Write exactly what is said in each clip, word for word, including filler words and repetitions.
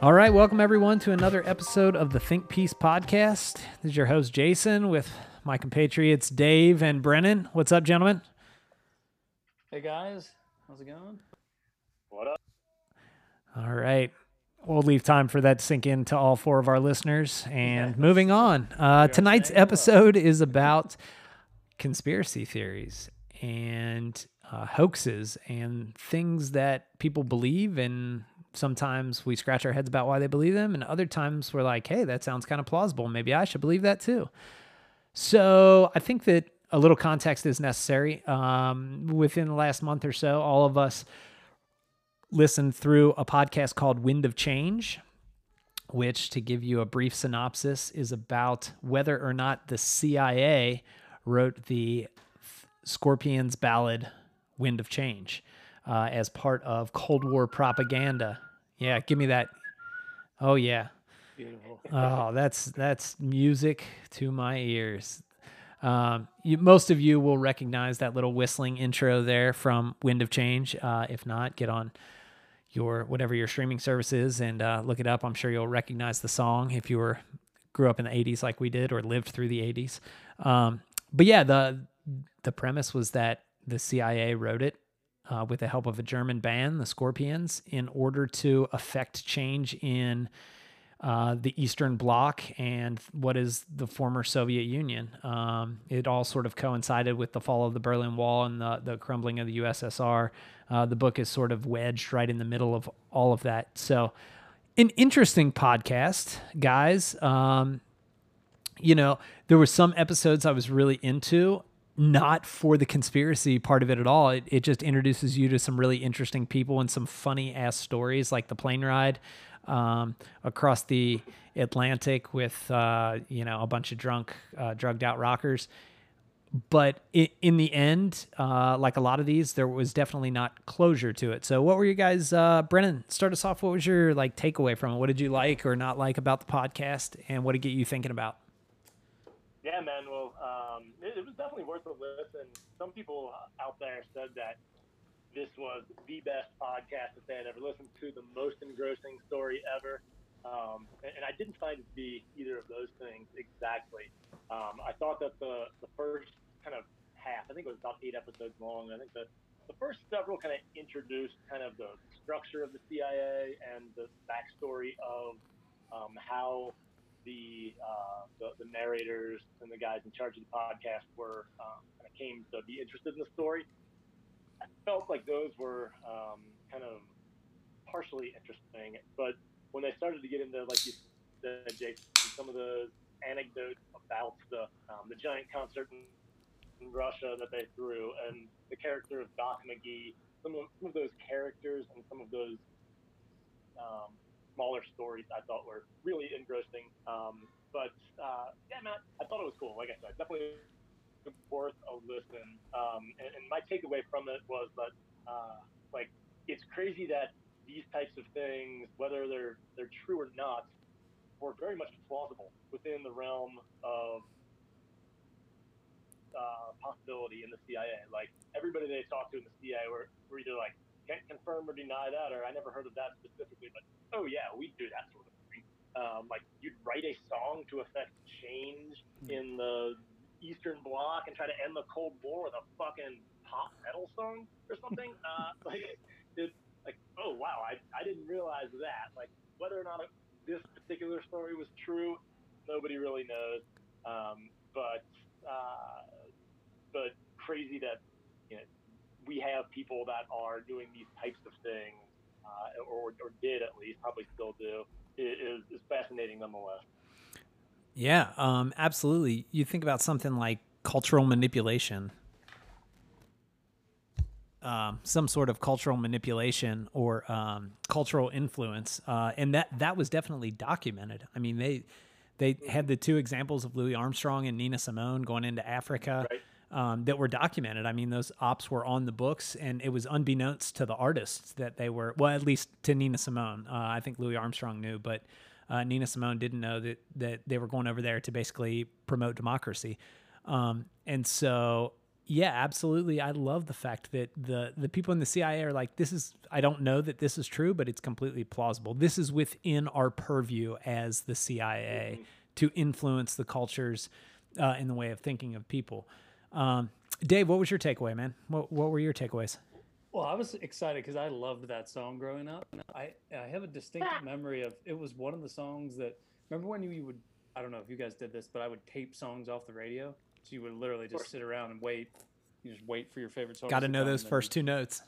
All right, welcome everyone to another episode of the Think Peace Podcast. This is your host, Jason, with my compatriots, Dave and Brennan. What's up, gentlemen? Hey, guys. How's it going? What up? All right. We'll leave time for that to sink into all four of our listeners. And yeah. Moving on, uh, tonight's episode is about conspiracy theories and uh, hoaxes and things that people believe in. Sometimes we scratch our heads about why they believe them, and other times we're like, hey, that sounds kind of plausible. Maybe I should believe that too. So I think that a little context is necessary. Um, within the last month or so, all of us listened through a podcast called Wind of Change, which, to give you a brief synopsis, is about whether or not the C I A wrote the Scorpions ballad Wind of Change uh, as part of Cold War propaganda. Yeah, give me that. Oh, yeah. Beautiful. Oh, that's that's music to my ears. Um, you, most of you will recognize that little whistling intro there from Wind of Change. Uh, if not, get on your whatever your streaming service is and uh, look it up. I'm sure you'll recognize the song if you were grew up in the eighties like we did or lived through the eighties. Um, but yeah, the the premise was that the C I A wrote it Uh, with the help of a German band, the Scorpions, in order to affect change in uh, the Eastern Bloc and what is the former Soviet Union. Um, it all sort of coincided with the fall of the Berlin Wall and the, the crumbling of the U S S R. Uh, the book is sort of wedged right in the middle of all of that. So an interesting podcast, guys. Um, you know, there were some episodes I was really into, not for the conspiracy part of it at all. It, it just introduces you to some really interesting people and some funny ass stories, like the plane ride um, across the Atlantic with, uh, you know, a bunch of drunk, uh, drugged out rockers. But it, in the end, uh, like a lot of these, there was definitely not closure to it. So what were you guys, uh, Brennan, start us off. What was your like takeaway from it? What did you like or not like about the podcast, and what did it get you thinking about? Yeah, man. Well, um, it, it was definitely worth a listen. Some people out there said that this was the best podcast that they had ever listened to, the most engrossing story ever. Um, and, and I didn't find it to be either of those things exactly. Um, I thought that the, the first kind of half, I think it was about eight episodes long, and I think the, the first several kind of introduced kind of the structure of the C I A and the backstory of um, how The, uh, the the narrators and the guys in charge of the podcast were um, kind of came to be interested in the story. I felt like those were um, kind of partially interesting, but when they started to get into, like you said, Jason, some of the anecdotes about the um, the giant concert in Russia that they threw, and the character of Doc McGee, some of, some of those characters and some of those Um, smaller stories I thought were really engrossing. Um, but uh, yeah, man, I thought it was cool. Like I said, definitely worth a listen. Um, and, and my takeaway from it was that, uh, like, it's crazy that these types of things, whether they're they're true or not, were very much plausible within the realm of uh, possibility in the C I A. Like, everybody they talked to in the C I A were, were either like, can't confirm or deny that, or I never heard of that specifically, but oh yeah, we do that sort of thing. Um, like you'd write a song to affect change in the Eastern Bloc and try to end the Cold War with a fucking pop metal song or something. uh, like, it, like, oh wow, I I didn't realize that. Like, whether or not it, this particular story was true, nobody really knows. Um, but uh, but crazy that you know we have people that are doing these types of things, uh, or or did at least, probably still do. Is, is fascinating nonetheless. Yeah, um, absolutely. You think about something like cultural manipulation, um, some sort of cultural manipulation or um, cultural influence, uh, and that that was definitely documented. I mean, they they had the two examples of Louis Armstrong and Nina Simone going into Africa, right. um, that were documented. I mean, those ops were on the books, and it was unbeknownst to the artists that they were, well, at least to Nina Simone. Uh, I think Louis Armstrong knew, but Uh, Nina Simone didn't know that, that they were going over there to basically promote democracy. Um, and so, yeah, absolutely. I love the fact that the, the people in the C I A are like, this is, I don't know that this is true, but it's completely plausible. This is within our purview as the C I A mm-hmm. to influence the cultures uh, in the way of thinking of people. Um, Dave, what was your takeaway, man? What, what were your takeaways? Well, I was excited because I loved that song growing up. I, I have a distinct memory of, it was one of the songs that, remember when you would, I don't know if you guys did this, but I would tape songs off the radio. So you would literally just sit around and wait. You just wait for your favorite song. Got to know those first two notes.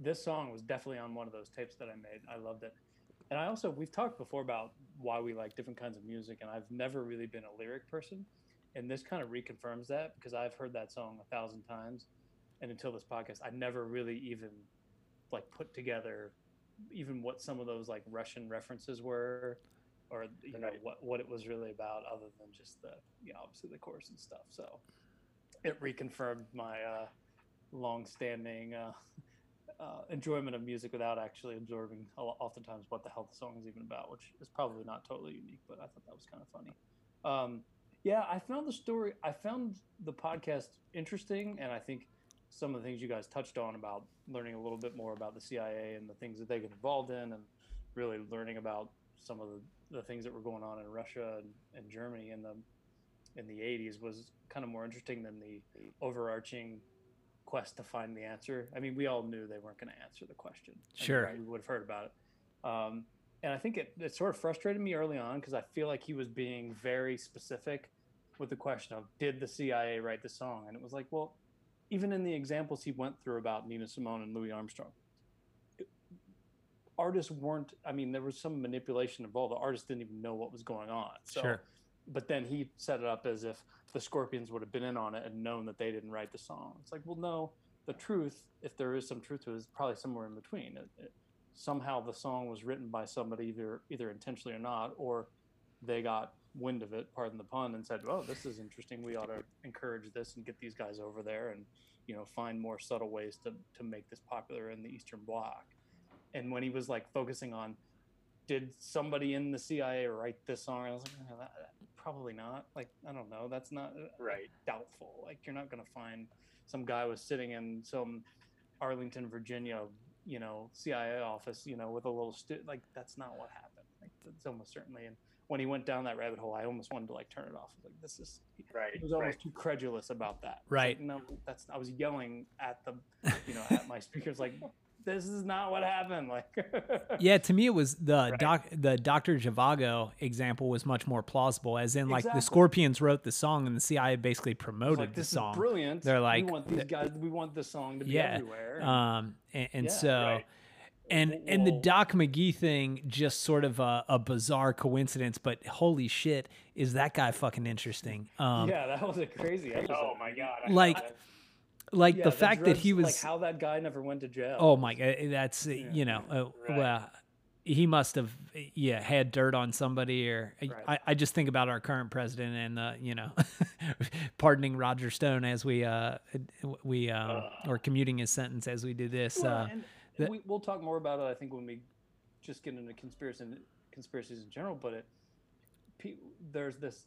This song was definitely on one of those tapes that I made. I loved it. And I also, we've talked before about why we like different kinds of music, and I've never really been a lyric person. And this kind of reconfirms that, because I've heard that song a thousand times. And until this podcast, I never really even like put together even what some of those like Russian references were, or you know what, what it was really about, other than just the you know, obviously the chorus and stuff. So it reconfirmed my uh, long-standing uh, uh, enjoyment of music without actually absorbing oftentimes what the hell the song is even about, which is probably not totally unique, but I thought that was kind of funny. Um, yeah, I found the story, I found the podcast interesting, and I think some of the things you guys touched on about learning a little bit more about the C I A and the things that they get involved in, and really learning about some of the, the things that were going on in Russia and, and Germany in the in the eighties was kind of more interesting than the overarching quest to find the answer. I mean, we all knew they weren't going to answer the question. Sure. I mean, we would have heard about it. Um, and I think it, it sort of frustrated me early on, because I feel like he was being very specific with the question of, did the C I A write the song? And it was like, well, even in the examples he went through about Nina Simone and Louis Armstrong, it, artists weren't, I mean, there was some manipulation involved. The artists didn't even know what was going on. So, sure. But then he set it up as if the Scorpions would have been in on it and known that they didn't write the song. It's like, well, no, the truth, if there is some truth to it, is probably somewhere in between. It, it, somehow the song was written by somebody either, either intentionally or not, or they got wind of it, pardon the pun, and said, oh, this is interesting, we ought to encourage this and get these guys over there and you know find more subtle ways to to make this popular in the Eastern Bloc. And when he was like focusing on, did somebody in the C I A write this song, I was like, no, that, that, probably not. Like, I don't know, that's not right. Doubtful. Like, you're not going to find some guy was sitting in some Arlington, Virginia you know C I A office you know with a little stu- like that's not what happened. Like, that's almost certainly. And when he went down that rabbit hole, I almost wanted to like turn it off. I was like, this is, right, he was almost right. too credulous about that. Right. Like, no, that's, I was yelling at the, you know, at my speakers, like, this is not what happened. Like, yeah, to me, it was the right. doc, the Doctor Zhivago example was much more plausible, as in like exactly. The Scorpions wrote the song and the C I A basically promoted like, the this song. Is brilliant. They're like, we want these guys, we want the song to be yeah. everywhere. Um, and, and yeah, so, right. And and the Doc McGee thing, just sort of a, a bizarre coincidence, but holy shit, is that guy fucking interesting? Um, yeah, that was a crazy episode. Oh my god! I like, like yeah, the fact drugs, that he was like how that guy never went to jail. Oh my god, that's yeah. you know, uh, right. well, he must have yeah had dirt on somebody, or right. I, I just think about our current president and uh, you know, pardoning Roger Stone as we uh we um uh, or commuting his sentence as we do this. Well, uh, and, We, we'll talk more about it, I think, when we just get into conspiracy and conspiracies in general. But it, pe- there's this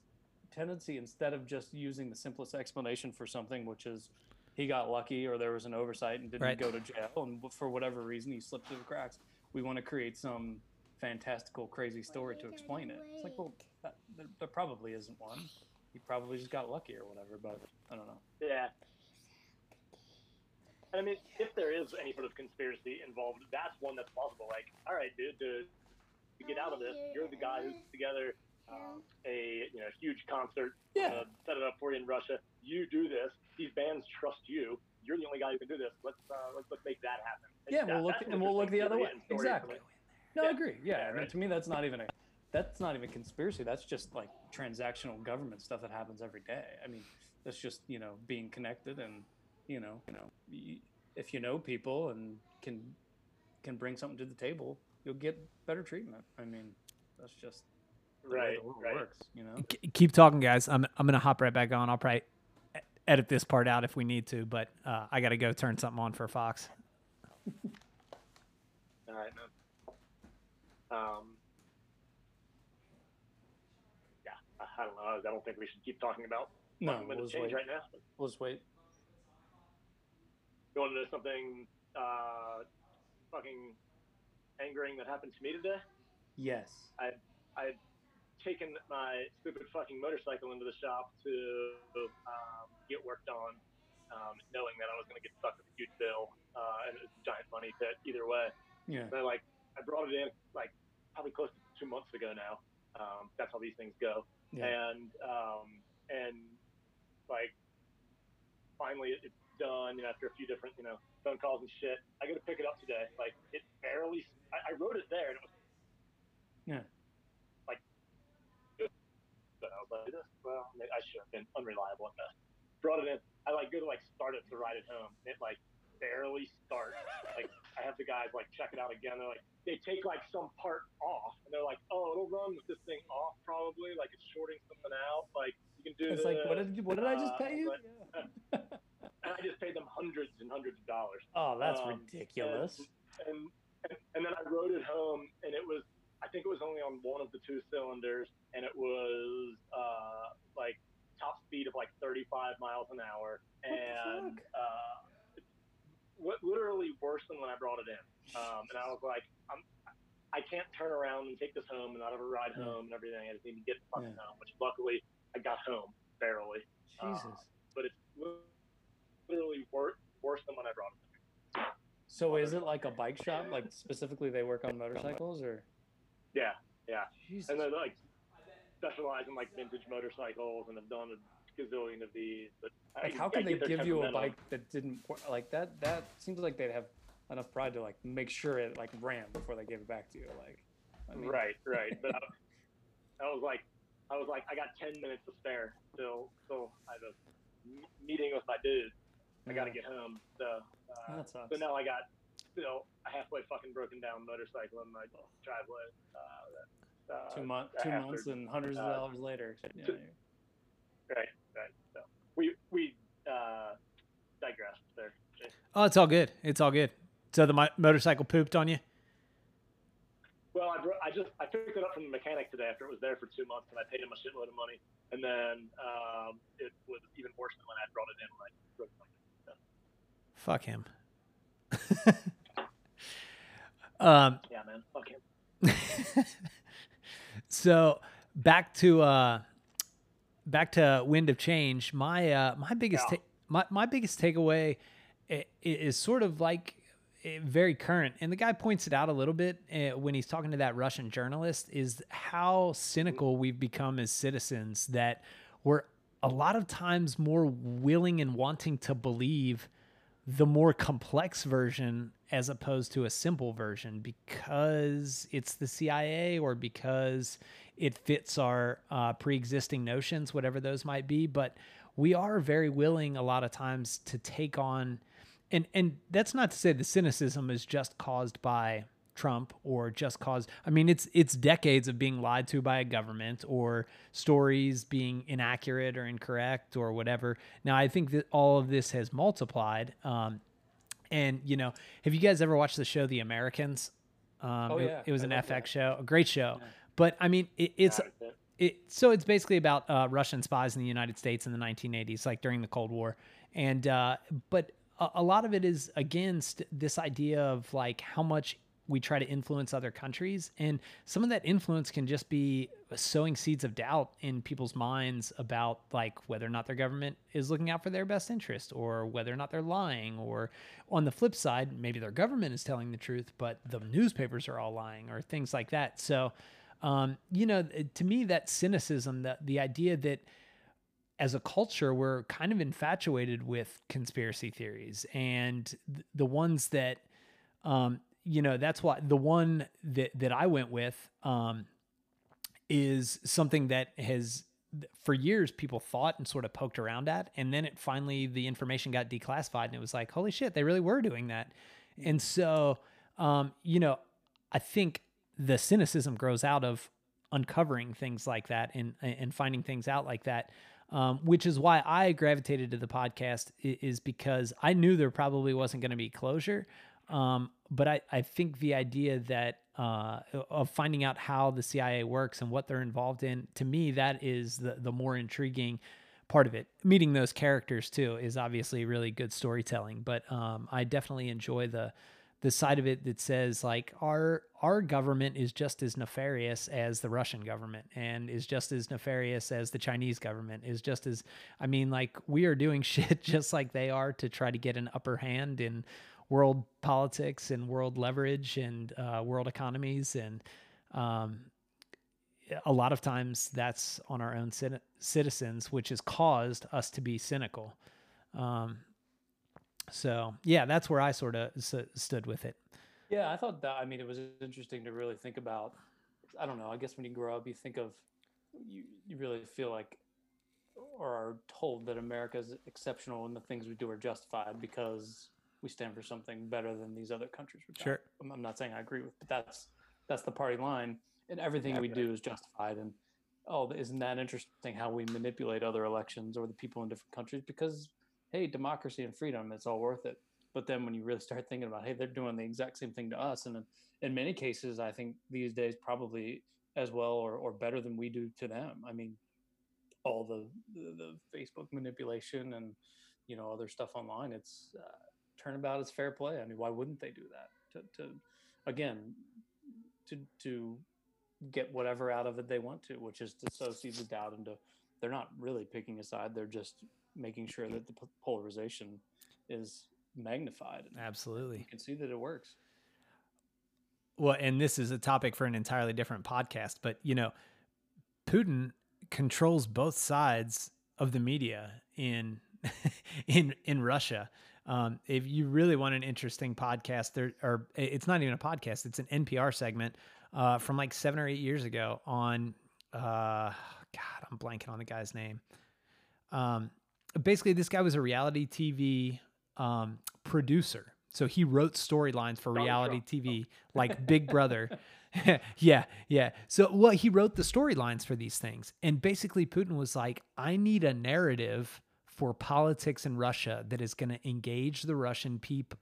tendency, instead of just using the simplest explanation for something, which is he got lucky or there was an oversight and didn't right. go to jail, and for whatever reason he slipped through the cracks, we want to create some fantastical, crazy story to explain it. It's like, well, that, there, there probably isn't one. He probably just got lucky or whatever, but I don't know. Yeah. And I mean, if there is any sort of conspiracy involved, that's one that's possible. Like, all right, dude, to, to get out of this, you're the guy who's together um, a you know huge concert, yeah. uh, set it up for you in Russia. You do this. These bands trust you. You're the only guy who can do this. Let's uh, let's, let's make that happen. And yeah, that, we'll look and we'll look the other way. Exactly. No, yeah. I agree. Yeah, yeah right. I mean, to me, that's not even a that's not even conspiracy. That's just like transactional government stuff that happens every day. I mean, that's just you know being connected and you know you know if you know people and can can bring something to the table, you'll get better treatment. I mean, that's just the right. Way the world right. works. You know. Keep talking, guys. I'm I'm gonna hop right back on. I'll probably edit this part out if we need to, but uh, I got to go turn something on for Fox. All right, man. Um, yeah, I don't know. I don't think we should keep talking about no, we'll change wait. right now. We'll just wait. You want to know something uh, fucking angering that happened to me today? Yes. I I taken my stupid fucking motorcycle into the shop to um, get worked on, um, knowing that I was going to get stuck with a huge bill uh, and a giant money pit either way. Yeah. And I, like, I brought it in like probably close to two months ago now. Um, that's how these things go. Yeah. And um, and like finally it, it's done. You know, after a few different you know phone calls and shit, I go to pick it up today. Like it barely. I, I rode it there and it was. Yeah. But I was like, this, well, I should have been unreliable at that. Brought it in. I like go to like start it to ride it home. It like barely starts. Like I have the guys like check it out again. They're like, they take like some part off, and they're like, oh, it'll run with this thing off probably. Like it's shorting something out. Like you can do. It's this. like what did you, what did I just pay you? Uh, but, yeah. And I just paid them hundreds and hundreds of dollars. Oh, that's um, ridiculous. And, and and then I rode it home, and it was. I think it was only on one of the two cylinders, and it was uh, like top speed of like thirty-five miles an hour, and uh, what literally worse than when I brought it in. Um, and I was like, I'm, I can't turn around and take this home and not ever ride yeah. home and everything. I just need to get the fucking yeah. home. Which luckily I got home barely. Jesus, uh, but it's literally wor- worse than when I brought it in. So is it like a bike shop? Like specifically, they work on motorcycles or? Yeah, yeah. Jesus. And they like specialize in like vintage motorcycles and have done a gazillion of these. But like, I, how could they give you a bike that didn't work? Like that? That seems like they'd have enough pride to like make sure it like ran before they gave it back to you. Like, I mean. Right, right. But I, I was like, I was like, I got ten minutes to spare. So, so I was meeting with my dude. I yeah. got to get home. So, uh, so now I got. Still a halfway fucking broken down motorcycle in my driveway. Uh, uh, two months, two after, months, and hundreds uh, of dollars later. Yeah. Two, right, right. So we we uh, digressed there. Oh, it's all good. It's all good. So the mo- motorcycle pooped on you. Well, I, bro- I just I picked it up from the mechanic today after it was there for two months, and I paid him a shitload of money. And then um, it was even worse than when I brought it in. When I broke it so. Fuck him. um, yeah, man. Fuck him. So back to uh, back to Wind of Change. My uh, my biggest yeah. ta- my my biggest takeaway is, is sort of like very current, and the guy points it out a little bit uh, when he's talking to that Russian journalist. Is how cynical we've become as citizens that we're a lot of times more willing and wanting to believe the more complex version as opposed to a simple version because it's the C I A or because it fits our uh, pre-existing notions, whatever those might be. But we are very willing a lot of times to take on, and, and that's not to say the cynicism is just caused by Trump or just caused, I mean, it's, it's decades of being lied to by a government or stories being inaccurate or incorrect or whatever. Now, I think that all of this has multiplied. Um, and you know, have you guys ever watched the show, The Americans? Um, oh, yeah. it, it was I an F X that. show, a great show, yeah. But I mean, it, it's, it, so it's basically about, uh, Russian spies in the United States in the nineteen eighties, like during the Cold War. And, uh, but a, a lot of it is against this idea of like how much we try to influence other countries. And some of that influence can just be sowing seeds of doubt in people's minds about like whether or not their government is looking out for their best interest, or whether or not they're lying. Or on the flip side, maybe their government is telling the truth, but the newspapers are all lying, or things like that. So, um, you know, to me, that cynicism, that the idea that as a culture, we're kind of infatuated with conspiracy theories, and th- the ones that, um, you know, that's why the one that, that I went with um, is something that has, for years, people thought and sort of poked around at. And then it finally, the information got declassified, and it was like, holy shit, they really were doing that. And so, um, you know, I think the cynicism grows out of uncovering things like that and and finding things out like that, um, which is why I gravitated to the podcast, is because I knew there probably wasn't going to be closure. Um, but I, I think the idea that, uh, of finding out how the C I A works and what they're involved in, to me, that is the, the more intriguing part of it. Meeting those characters too is obviously really good storytelling, but, um, I definitely enjoy the, the side of it that says like our, our government is just as nefarious as the Russian government, and is just as nefarious as the Chinese government, is just as, I mean, like we are doing shit just like they are to try to get an upper hand in world politics and world leverage and uh, world economies. And um, a lot of times that's on our own citizens, which has caused us to be cynical. Um, so, yeah, that's where I sort of s- stood with it. Yeah, I thought that, I mean, it was interesting to really think about. I don't know, I guess when you grow up, you think of, you, you really feel like, or are told that America is exceptional and the things we do are justified because we stand for something better than these other countries. Sure. I'm not saying I agree with, but that's, that's the party line, and everything yeah, we do is justified. And, oh, isn't that interesting how we manipulate other elections or the people in different countries, because, hey, democracy and freedom, it's all worth it. But then when you really start thinking about, hey, they're doing the exact same thing to us. And in, in many cases, I think these days, probably as well, or, or better than we do to them. I mean, all the, the, the Facebook manipulation and, you know, other stuff online, it's, uh, turnabout is fair play. I mean, why wouldn't they do that? To, to again, to to get whatever out of it they want to, which is to sow seeds of doubt into. They're not really picking a side. They're just making sure that the polarization is magnified. Absolutely, you can see that it works. Well, and this is a topic for an entirely different podcast. But you know, Putin controls both sides of the media in in in Russia. Um, if you really want an interesting podcast, there or it's not even a podcast, it's an N P R segment uh, from like seven or eight years ago on, uh, God, I'm blanking on the guy's name. Um, basically, this guy was a reality T V um, producer. So he wrote storylines for reality T V, like Big Brother. yeah, yeah. So, well, he wrote the storylines for these things. And basically, Putin was like, I need a narrative for politics in Russia that is going to engage the Russian people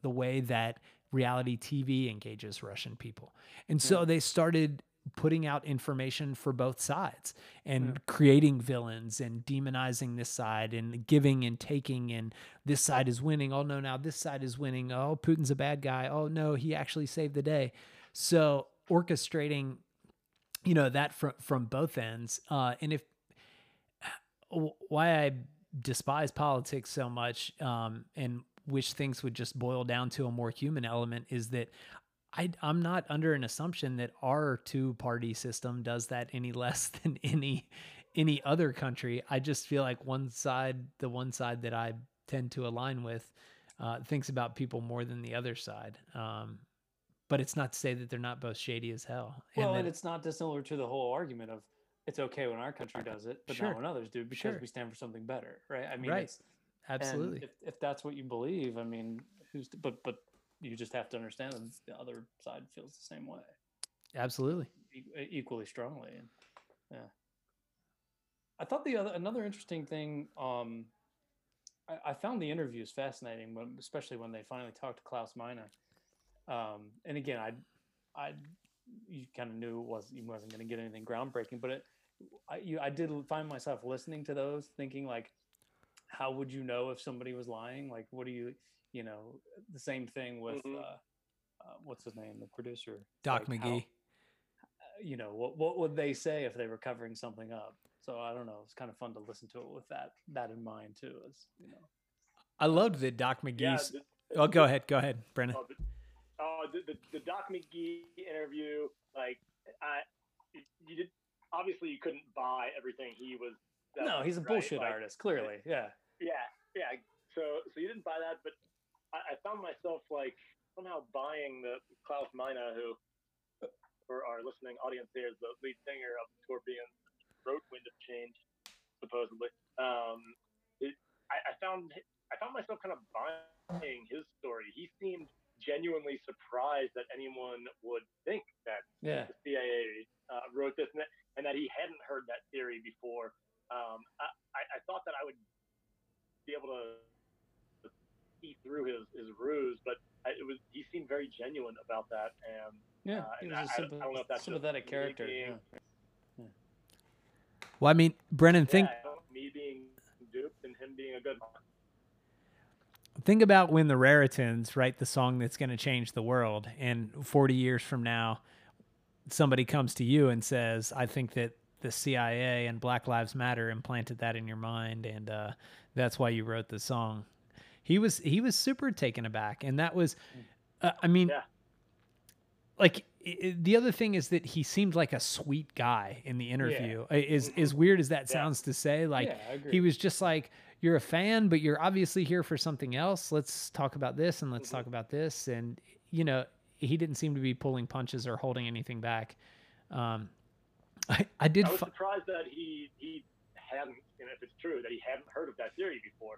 the way that reality T V engages Russian people. And so yeah. they started putting out information for both sides and yeah. creating villains and demonizing this side and giving and taking, and this side is winning. Oh no, now this side is winning. Oh, Putin's a bad guy. Oh no, he actually saved the day. So orchestrating, you know, that from, from both ends. Uh, and if, why I despise politics so much um, and wish things would just boil down to a more human element is that I, I'm not under an assumption that our two-party system does that any less than any any other country. I just feel like one side, the one side that I tend to align with uh, thinks about people more than the other side. Um, but it's not to say that they're not both shady as hell. Well, and, then, and it's not dissimilar to the whole argument of it's okay when our country does it, but sure. not when others do, because sure. we stand for something better, right? I mean, right. It's, absolutely. If, if that's what you believe, I mean, who's? To, but but you just have to understand that the other side feels the same way. Absolutely, e- equally strongly. And yeah, I thought the other another interesting thing. Um, I, I found the interviews fascinating, when, especially when they finally talked to Klaus Meine. Um, and again, I, I, you kind of knew it was you wasn't going to get anything groundbreaking, but it. I, you, I did find myself listening to those, thinking like, how would you know if somebody was lying? Like, what do you, you know, the same thing with mm-hmm. uh, what's his name, the producer, Doc like McGee. How, you know, what what would they say if they were covering something up? So I don't know. It's kind of fun to listen to it with that that in mind too. Is you know, I loved the Doc McGee's. Yeah, the, oh, go the, ahead, go ahead, Brennan. Oh, uh, the, the the Doc McGee interview, like I, you did obviously you couldn't buy everything he was. Selling, no, he's a right? bullshit like, artist, clearly. Yeah. Yeah, yeah. So so you didn't buy that, but I, I found myself like somehow buying the Klaus Meine, who for our listening audience here is the lead singer of the Scorpions, wrote Wind of Change, supposedly. Um, it, I, I found I found myself kind of buying his story. He seemed genuinely surprised that anyone would think that yeah. the C I A uh, wrote this and that, and that he hadn't heard that theory before. Um, I, I, I thought that I would be able to see through his, his ruse, but I, it was he seemed very genuine about that. And yeah, uh, and I, simple, I don't know if that's sympathetic character. Being, yeah. Yeah. Well, I mean, Brennan, yeah, think me being duped and him being a good one. Think about when the Raritans write the song that's going to change the world, and forty years from now, somebody comes to you and says, "I think that the C I A and Black Lives Matter implanted that in your mind, and uh, that's why you wrote the song." He was he was super taken aback, and that was, uh, I mean, yeah. like it, the other thing is that he seemed like a sweet guy in the interview. Yeah. As as weird as that yeah. sounds to say, like yeah, he was just like, "You're a fan, but you're obviously here for something else. Let's talk about this and let's mm-hmm. talk about this." And, you know, he didn't seem to be pulling punches or holding anything back. Um, I, I did. I was fu- surprised that he, he hadn't, and if it's true, that he hadn't heard of that theory before,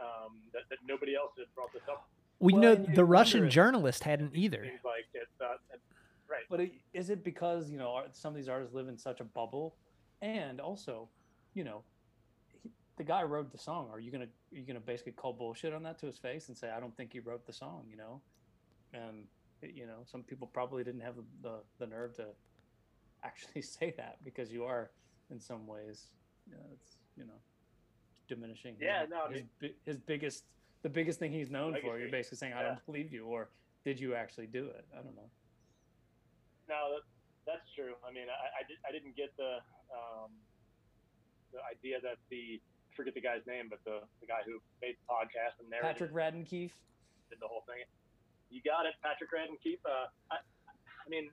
um, that, that nobody else had brought this up. We well, you know the Russian journalist hadn't either. Seems like it's, uh, it's, right. But it, is it because, you know, some of these artists live in such a bubble? And also, you know, the guy wrote the song. Are you gonna are you gonna basically call bullshit on that to his face and say, "I don't think he wrote the song"? You know, and you know some people probably didn't have the, the, the nerve to actually say that because you are in some ways, you know, it's you know diminishing. Yeah, you know, no, his, his, his biggest the biggest thing he's known for. You're basically saying, "I yeah. don't believe you," or "Did you actually do it?" I don't know. No, that, that's true. I mean, I I, did, I didn't get the um, the idea that the forget the guy's name, but the, the guy who made the podcast and narrated Patrick Radden Keefe did the whole thing. You got it, Patrick Radden Keefe. Uh, I, I mean,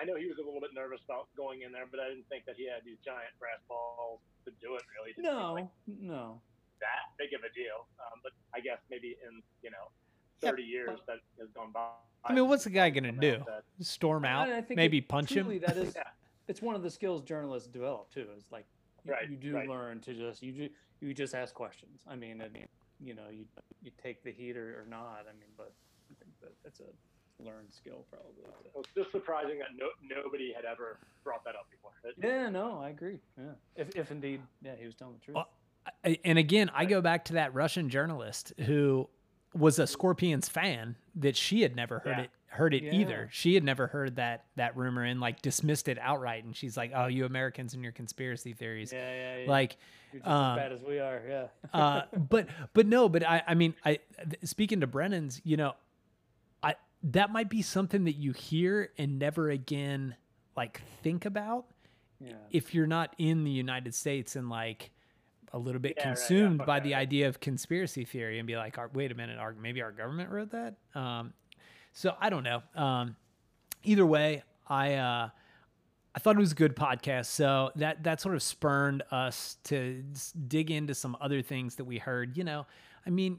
I know he was a little bit nervous about going in there, but I didn't think that he had these giant brass balls to do it. Really, it no, like no, that big of a deal. Um, but I guess maybe in you know thirty yeah, years that has gone by. I mean, what's the guy gonna do? That, Storm out? I think maybe it, punch truly, him? That is, yeah. It's one of the skills journalists develop too. It's like. You, right, you do right. learn to just you ju- you just ask questions. I mean, and, you know, you you take the heat or, or not. I mean, but I think that that's a learned skill, probably. So. It's just surprising that no, nobody had ever brought that up before. It, yeah, no, I agree. Yeah, if if indeed, yeah, he was telling the truth. Well, I, and again, I go back to that Russian journalist who was a Scorpions fan that she had never heard yeah. it. heard it yeah. either. She had never heard that that rumor and like dismissed it outright, and she's like, "Oh, you Americans and your conspiracy theories." Yeah, yeah, yeah. Like you're just um, as bad as we are, yeah. uh but but no, but I I mean, I speaking to Brennan's, you know, I that might be something that you hear and never again like think about yeah. if you're not in the United States and like a little bit yeah, consumed right, yeah, by right, the right. idea of conspiracy theory and be like, our, "Wait a minute, our, maybe our government wrote that?" Um So I don't know. Um, either way, I uh, I thought it was a good podcast. So that that sort of spurned us to dig into some other things that we heard. You know, I mean,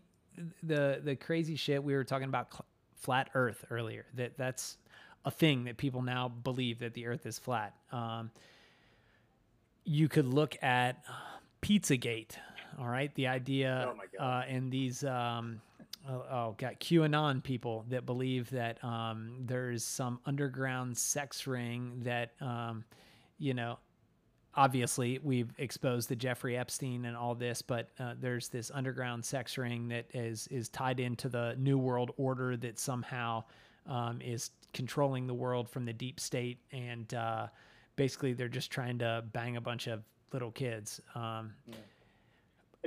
the the crazy shit we were talking about cl- flat Earth earlier. That that's a thing that people now believe, that the Earth is flat. Um, you could look at Pizzagate. All right, the idea oh my God. uh, and these. Um, Oh, oh, got QAnon people that believe that um, there's some underground sex ring that, um, you know, obviously we've exposed the Jeffrey Epstein and all this, but uh, there's this underground sex ring that is is tied into the New World Order that somehow um, is controlling the world from the deep state. And uh, basically they're just trying to bang a bunch of little kids. Um, yeah.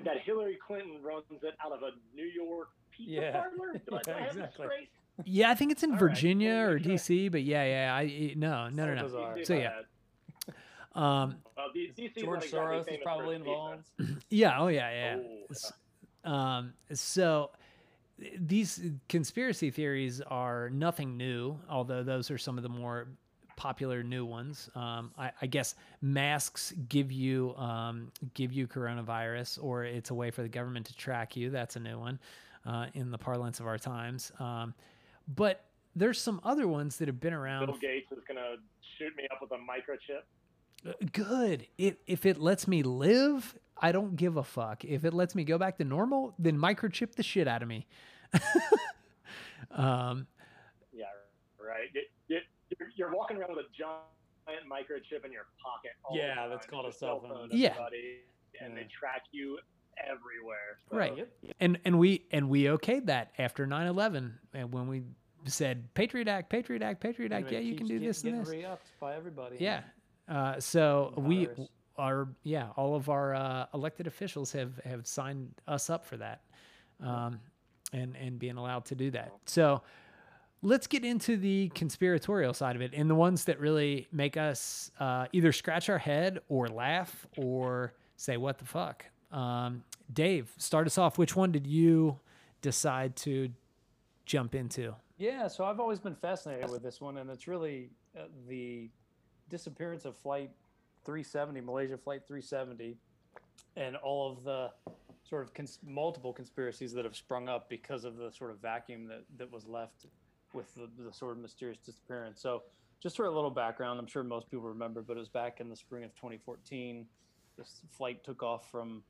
That Hillary Clinton runs it out of a New York pizza yeah. parlor? Like, yeah, exactly. Yeah, I think it's in All Virginia right. or D C, but yeah, yeah, I no, no, so no, no. So yeah. Um, well, George like Soros is probably involved. Yeah. Oh yeah. Yeah. Oh, yeah. Um, so these conspiracy theories are nothing new, although those are some of the more popular new ones. Um, I, I guess masks give you, um, give you coronavirus, or it's a way for the government to track you. That's a new one, uh, in the parlance of our times. Um, but there's some other ones that have been around. Bill Gates is going to shoot me up with a microchip. Good. It, if it lets me live, I don't give a fuck. If it lets me go back to normal, then microchip the shit out of me. um, yeah, right. It, it, you're walking around with a giant microchip in your pocket. All yeah, the time. That's called a cell phone. Yeah. And yeah. They track you everywhere. So. Right. Yep. And and we and we okayed that after nine eleven, and when we said Patriot Act, Patriot Act, Patriot Act. Yeah, you can do this and this. Re-upped by everybody. Yeah. Uh, so we are, yeah, all of our uh, elected officials have, have signed us up for that, um, and, and being allowed to do that. So let's get into the conspiratorial side of it, and the ones that really make us uh, either scratch our head or laugh or say, what the fuck? Um, Dave, start us off. Which one did you decide to jump into? Yeah, so I've always been fascinated with this one, and it's really uh, the... disappearance of Flight three seventy, Malaysia Flight three seventy, and all of the sort of cons multiple conspiracies that have sprung up because of the sort of vacuum that, that was left with the, the sort of mysterious disappearance. So just for a little background, I'm sure most people remember, but it was back in the spring of twenty fourteen. This flight took off from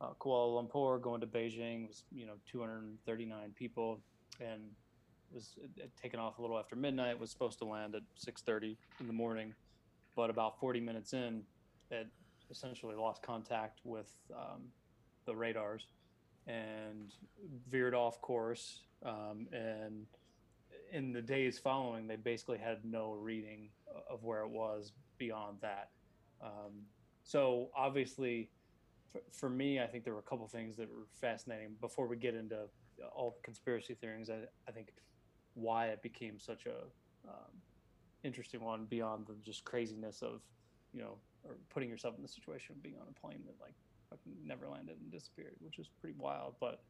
uh, Kuala Lumpur going to Beijing. It was, you know, two hundred thirty-nine people, and it was it, it taken off a little after midnight. It was supposed to land at six thirty in the morning. But about forty minutes in, it essentially lost contact with um, the radars and veered off course. Um, and in the days following, they basically had no reading of where it was beyond that. Um, so obviously, for, for me, I think there were a couple things that were fascinating. Before we get into all conspiracy theories, I, I think why it became such a... Um, interesting one beyond the just craziness of, you know, or putting yourself in the situation of being on a plane that like fucking never landed and disappeared, which is pretty wild. But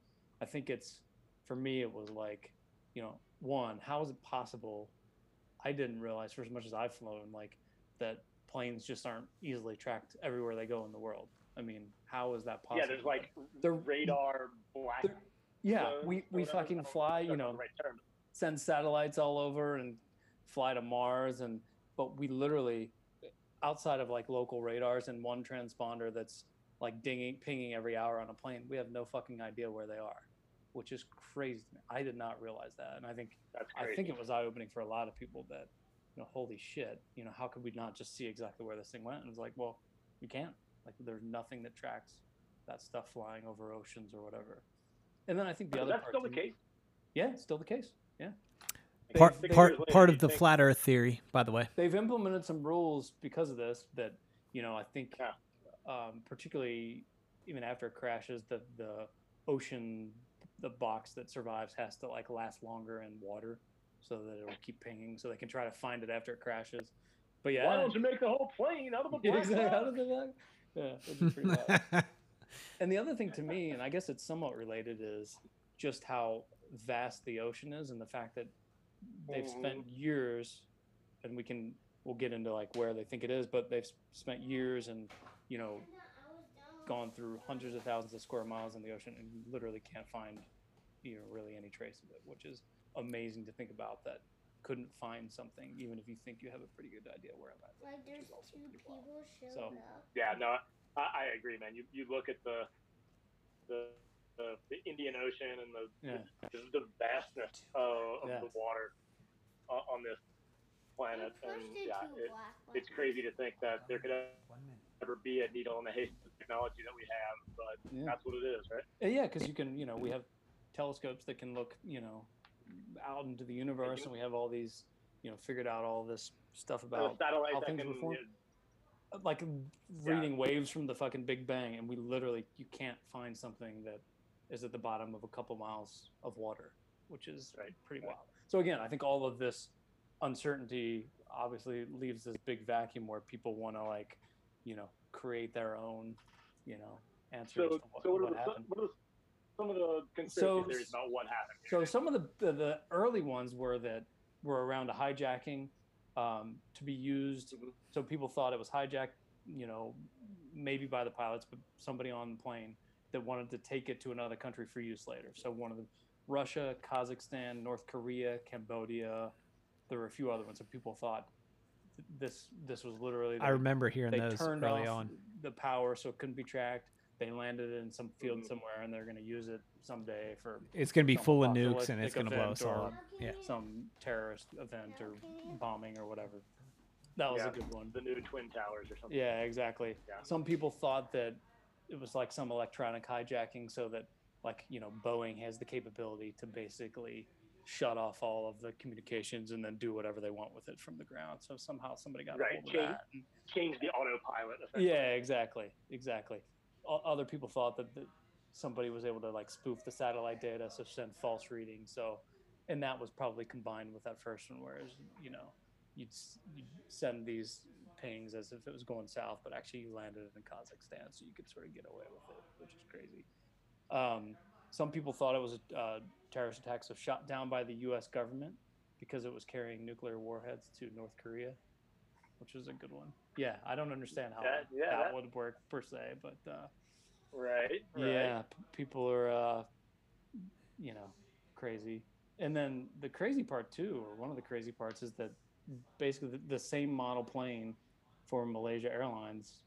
I think it's, for me, it was like, you know, one, how is it possible? I didn't realize, for as much as I've flown, like that planes just aren't easily tracked everywhere they go in the world. I mean, how is that possible? Yeah, there's like the radar black. Yeah, we, we fucking fly, you know, send satellites all over and fly to Mars, and but we literally, outside of like local radars and one transponder that's like dinging, pinging every hour on a plane, we have no fucking idea where they are, which is crazy. I did not realize that, and I think I think it was eye-opening for a lot of people that, you know, holy shit, you know, how could we not just see exactly where this thing went? And it's like, well, you can't. Like, there's nothing that tracks that stuff flying over oceans or whatever. And then I think the other part, that's still the case. Yeah, it's still the case. Yeah. Part part part of the flat Earth theory, by the way. They've implemented some rules because of this that, you know, I think, um, particularly even after it crashes, the the ocean, the box that survives has to like last longer in water, so that it will keep pinging, so they can try to find it after it crashes. But yeah, why don't you make the whole plane out of the black out of the yeah, it'd be pretty wild. And the other thing to me, and I guess it's somewhat related, is just how vast the ocean is, and the fact that they've spent years, and we can we'll get into like where they think it is, but they've spent years and, you know, gone through hundreds of thousands of square miles in the ocean and literally can't find, you know, really any trace of it, which is amazing to think about, that couldn't find something even if you think you have a pretty good idea where it might be. Like, there's two people showing up. Yeah, no, I, I agree, man. You you look at the the The, the Indian Ocean and the yeah. the, the vastness of, of yeah. the water on this planet, and yeah, it, it's crazy to think that there could ever be a needle in the haystack technology that we have, but yeah. that's what it is, right? Yeah, because you can, you know, we have telescopes that can look, you know, out into the universe, and we have all these, you know, figured out all this stuff about how things were formed. Like reading yeah. waves from the fucking Big Bang, and we literally you can't find something that is at the bottom of a couple miles of water, which is right, pretty right. wild. So again, I think all of this uncertainty obviously leaves this big vacuum where people want to, like, you know, create their own, you know, answers so, to what, so what, what was, happened. What was some of the conspiracy so, theories about what happened here? So some of the, the, the early ones were that were around a hijacking um, to be used. Mm-hmm. So people thought it was hijacked, you know, maybe by the pilots, but somebody on the plane that wanted to take it to another country for use later. So one of the Russia, Kazakhstan, North Korea, Cambodia. There were a few other ones that people thought th- this this was literally. The, I remember hearing they those turned early off on. The power so it couldn't be tracked. They landed it in some field mm-hmm. somewhere, and they're going to use it someday for. It's going to be full of nukes, and it's going to blow us all up. Yeah, some terrorist event or bombing or whatever. That was yeah, a good one. The new Twin Towers or something. Yeah, exactly. Yeah. Some people thought that it was like some electronic hijacking, so that, like, you know, Boeing has the capability to basically shut off all of the communications and then do whatever they want with it from the ground. So somehow somebody got right. hold of change, that. And, change the autopilot. Yeah, exactly. Exactly. O- other people thought that the, somebody was able to, like, spoof the satellite data, so send false readings. So, and that was probably combined with that first one, whereas, you know, you'd, you'd send these pings as if it was going south, but actually you landed it in Kazakhstan, so you could sort of get away with it, which is crazy. Um, some people thought it was a uh, terrorist attack, so shot down by the U S government because it was carrying nuclear warheads to North Korea, which is a good one. Yeah, I don't understand how that, yeah, that, that would work per se, but uh, right, right. Yeah, p- people are, uh, you know, crazy. And then the crazy part too, or one of the crazy parts, is that basically the, the same model plane for Malaysia Airlines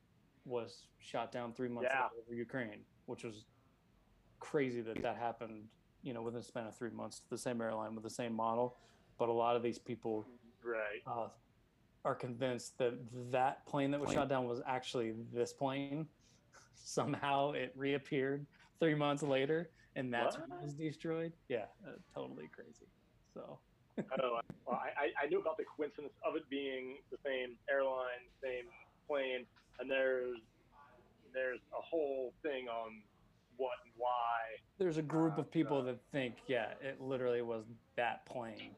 was shot down three months yeah. later over Ukraine, which was crazy that that happened, you know, within a span of three months to the same airline with the same model. But a lot of these people right. uh, are convinced that that plane that was plane. shot down was actually this plane. Somehow it reappeared three months later, and that's what? when it was destroyed. Yeah, uh, totally crazy. So, oh, well, I, I knew about the coincidence of it being the same airline, same plane, and there's there's a whole thing on what and why. There's a group uh, of people uh, that think, yeah, it literally was that plane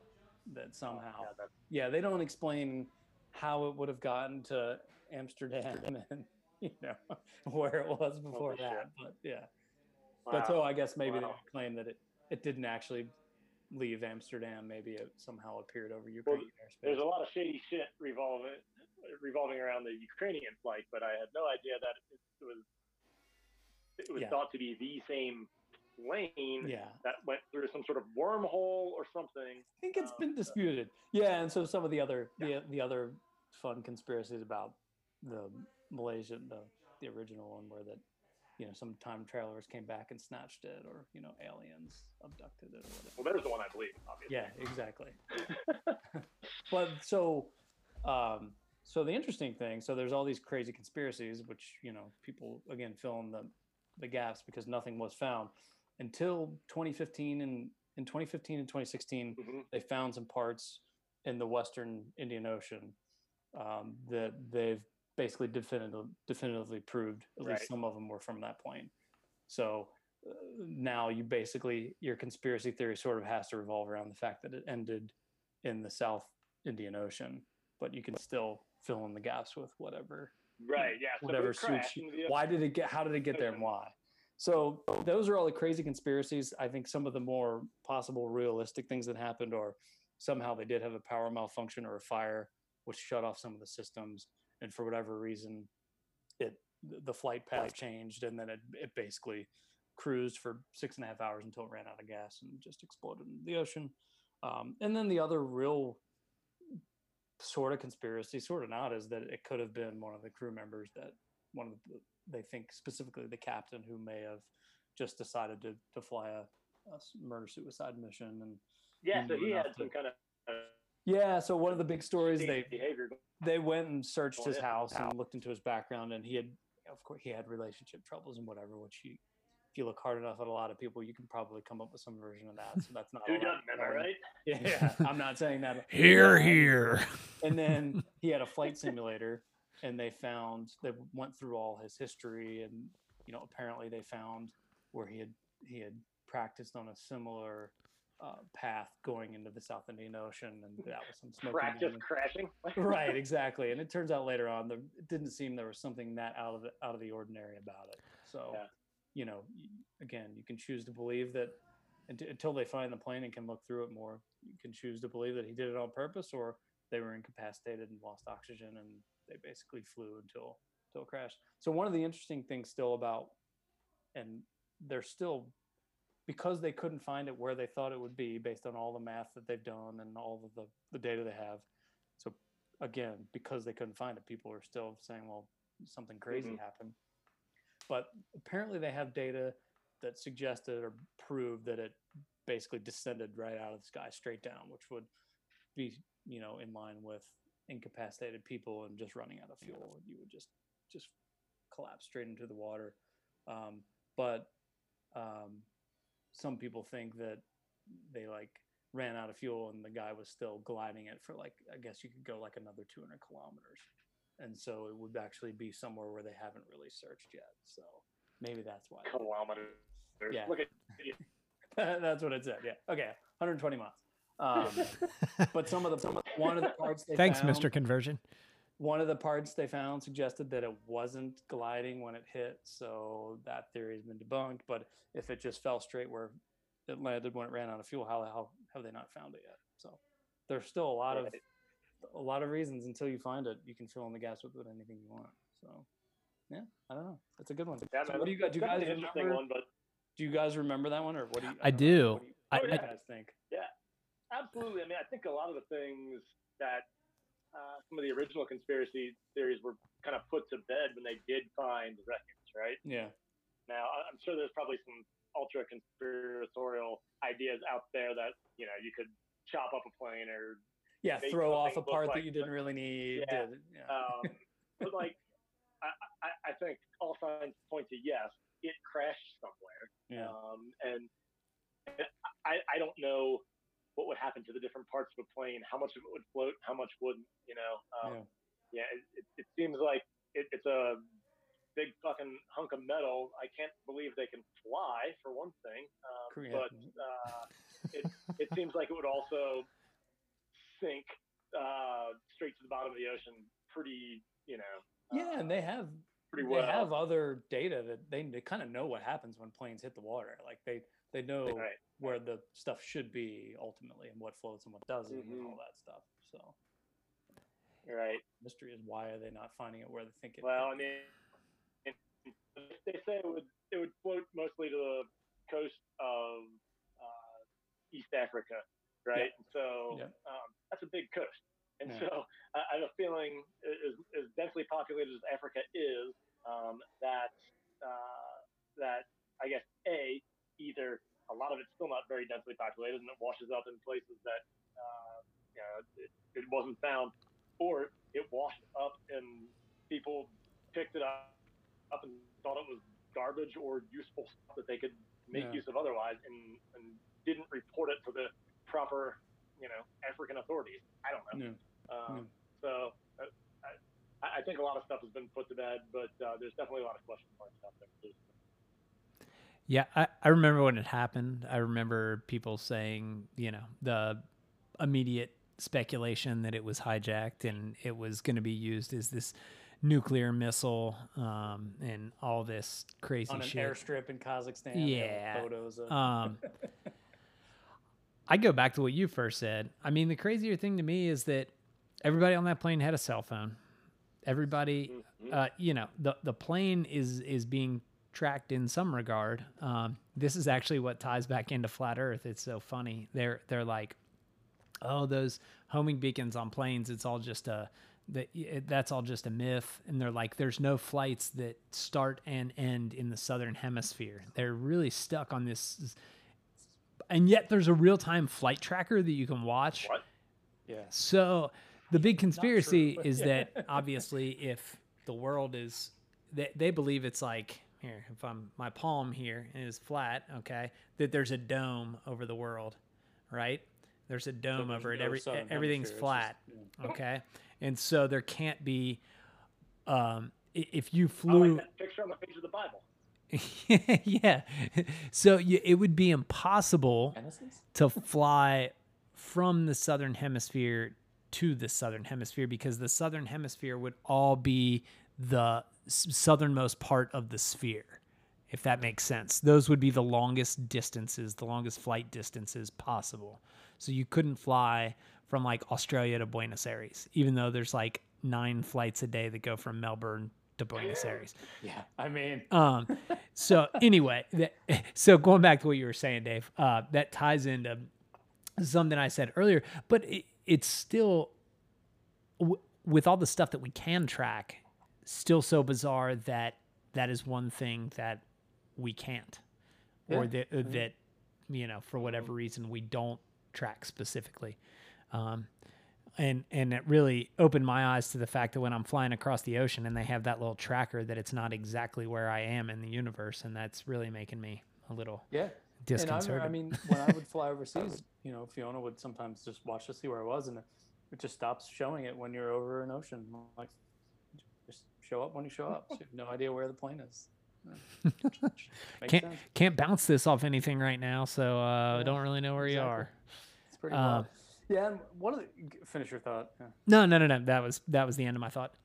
that somehow, yeah, that's, yeah they don't explain how it would have gotten to Amsterdam and, you know, where it was before that, but yeah. Wow. But so I guess maybe wow. they claim that it, it didn't actually leave Amsterdam. Maybe it somehow appeared over Ukrainian well, airspace. There's a lot of shady shit revolving, revolving around the Ukrainian flight, but I had no idea that it, it was It was yeah. thought to be the same plane yeah. that went through some sort of wormhole or something. I think it's um, been disputed. Yeah, and so some of the other yeah. the, the other fun conspiracies about the Malaysian, the, the original one, where that, you know, some time travelers came back and snatched it, or, you know, aliens abducted it or whatever. Well, there's the one I believe, obviously. Yeah, exactly. But so, um, so the interesting thing, so there's all these crazy conspiracies, which, you know, people, again, fill in the the gaps because nothing was found until twenty fifteen, and in twenty fifteen and twenty sixteen mm-hmm. they found some parts in the Western Indian Ocean um, that they've basically definitive, definitively proved at right. least some of them were from that plane. So uh, now you basically, your conspiracy theory sort of has to revolve around the fact that it ended in the South Indian Ocean, but you can still fill in the gaps with whatever Right. Yeah. So whatever suits you. Why did it get? How did it get there, and why? So those are all the crazy conspiracies. I think some of the more possible realistic things that happened are somehow they did have a power malfunction or a fire, which shut off some of the systems, and for whatever reason, it the flight path changed, and then it it basically cruised for six and a half hours until it ran out of gas and just exploded into the ocean. Um, and then the other real sort of conspiracy, sort of not, is that it could have been one of the crew members that one of the, they think specifically the captain, who may have just decided to, to fly a, a murder suicide mission. And yeah, so he had to, some kind of uh, yeah. So one of the big stories, they behavior. they went and searched his house and looked into his background, and he had, of course, he had relationship troubles and whatever. Which you, if you look hard enough at a lot of people, you can probably come up with some version of that. So that's not. Who doesn't? Am I right? Yeah, yeah, I'm not saying that. Here, here. And then he had a flight simulator, and they found, they went through all his history, and, you know, apparently they found where he had he had practiced on a similar uh, path going into the South Indian Ocean, and that was some smoking. Practice crashing. Right, exactly. And it turns out later on, the, it didn't seem there was something that out of the, out of the ordinary about it. So, yeah. you know, again, you can choose to believe that until they find the plane and can look through it more, you can choose to believe that he did it on purpose, or they were incapacitated and lost oxygen, and they basically flew until until it crashed. So one of the interesting things still about, and they're still, because they couldn't find it where they thought it would be based on all the math that they've done and all of the, the data they have. So again, because they couldn't find it, people are still saying, well, something crazy mm-hmm. happened. But apparently they have data that suggested or proved that it basically descended right out of the sky straight down, which would be, you know, in line with incapacitated people and just running out of fuel. You would just, just collapse straight into the water. Um, but um, some people think that they like ran out of fuel and the guy was still gliding it for like, I guess you could go like another two hundred kilometers. And so it would actually be somewhere where they haven't really searched yet. So maybe that's why. Kilometers. Yeah. Look at you. That's what it said. Yeah. Okay. one hundred twenty miles. Um, but some of the some of, one of the parts they Thanks, found, Mister Conversion. One of the parts they found suggested that it wasn't gliding when it hit, so that theory has been debunked. But if it just fell straight where it landed when it ran out of fuel, how how have they not found it yet? So there's still a lot of a lot of reasons until you find it. You can fill in the gaps with, with anything you want. So yeah, I don't know. That's a good one. So what do you guys? Do you guys remember? One, but... Do you guys remember that one, or what do you? I, I do. What do you, what I, do you guys I, think? Yeah. Absolutely. I mean, I think a lot of the things that uh, some of the original conspiracy theories were kind of put to bed when they did find the records, right? Yeah. Now, I'm sure there's probably some ultra conspiratorial ideas out there that, you know, you could chop up a plane or. Yeah, throw off a part like, that you didn't really need. Yeah. Did, yeah. Um, but, like, I, I, I think all signs point to yes, it crashed somewhere. Yeah. Um, and I, I don't know. What would happen to the different parts of a plane? How much of it would float? How much wouldn't? You know, um, yeah. yeah it, it, it seems like it, it's a big fucking hunk of metal. I can't believe they can fly for one thing, um, but uh, it, it seems like it would also sink uh, straight to the bottom of the ocean. Pretty, you know. Yeah, uh, and they have pretty well. They have other data that they, they kind of know what happens when planes hit the water. Like they. They know right. where the stuff should be ultimately and what floats and what doesn't mm-hmm. and all that stuff. So right. The mystery is why are they not finding it where they think it Well, is. I mean, they say it would, it would float mostly to the coast of uh, East Africa, right? Yeah. And so yeah. um, that's a big coast. And yeah. so I, I have a feeling as, as densely populated as Africa is, um, that, uh, that I guess, A, either a lot of it's still not very densely populated and it washes up in places that uh, you know, it, it wasn't found, or it washed up and people picked it up, up and thought it was garbage or useful stuff that they could make yeah. use of otherwise, and, and didn't report it to the proper, you know, African authorities. I don't know. No. Um, no. So uh, I, I think a lot of stuff has been put to bed, but uh, there's definitely a lot of question marks out there. There's, Yeah, I, I remember when it happened. I remember people saying, you know, the immediate speculation that it was hijacked and it was going to be used as this nuclear missile um, and all this crazy on shit. On an airstrip in Kazakhstan. Yeah. Photos of- um, I go back to what you first said. I mean, the crazier thing to me is that everybody on that plane had a cell phone. Everybody, uh, you know, the, the plane is, is being tracked in some regard. Um, this is actually what ties back into flat Earth. It's so funny. They're they're like, oh, those homing beacons on planes. It's all just a that it, that's all just a myth. And they're like, there's no flights that start and end in the southern hemisphere. They're really stuck on this. And yet, there's a real time flight tracker that you can watch. What? Yeah. So the big conspiracy true, is yeah. that obviously, if the world is, they they believe it's like. Here, if I'm my palm here is flat, okay, that there's a dome over the world, right? There's a dome so over it. Every, everything's flat, just, yeah. okay? And so there can't be, um, if you flew... I like that picture on the page of the Bible. Yeah. So you, it would be impossible to fly from the southern hemisphere to the southern hemisphere, because the southern hemisphere would all be the southernmost part of the sphere, if that makes sense. Those would be the longest distances, the longest flight distances possible. So you couldn't fly from like Australia to Buenos Aires, even though there's like nine flights a day that go from Melbourne to Buenos Aires. Yeah, I mean. um, so anyway, that, so going back to what you were saying, Dave, uh, that ties into something I said earlier, but it, it's still, w- with all the stuff that we can track, still so bizarre that that is one thing that we can't, yeah. or that, uh, that, you know, for whatever reason, we don't track specifically. Um, and, and it really opened my eyes to the fact that when I'm flying across the ocean and they have that little tracker, that it's not exactly where I am in the universe. And that's really making me a little yeah. disconcerted. And I, I mean, when I would fly overseas, you know, Fiona would sometimes just watch to see where I was, and it just stops showing it when you're over an ocean. Like, just show up when you show up. So you have no idea where the plane is. can't, can't bounce this off anything right now. So, uh, yeah. I don't really know where exactly. you are. It's pretty cool. Um, Yeah, and one of the finish your thought. Yeah. No, no, no, no. That was that was the end of my thought.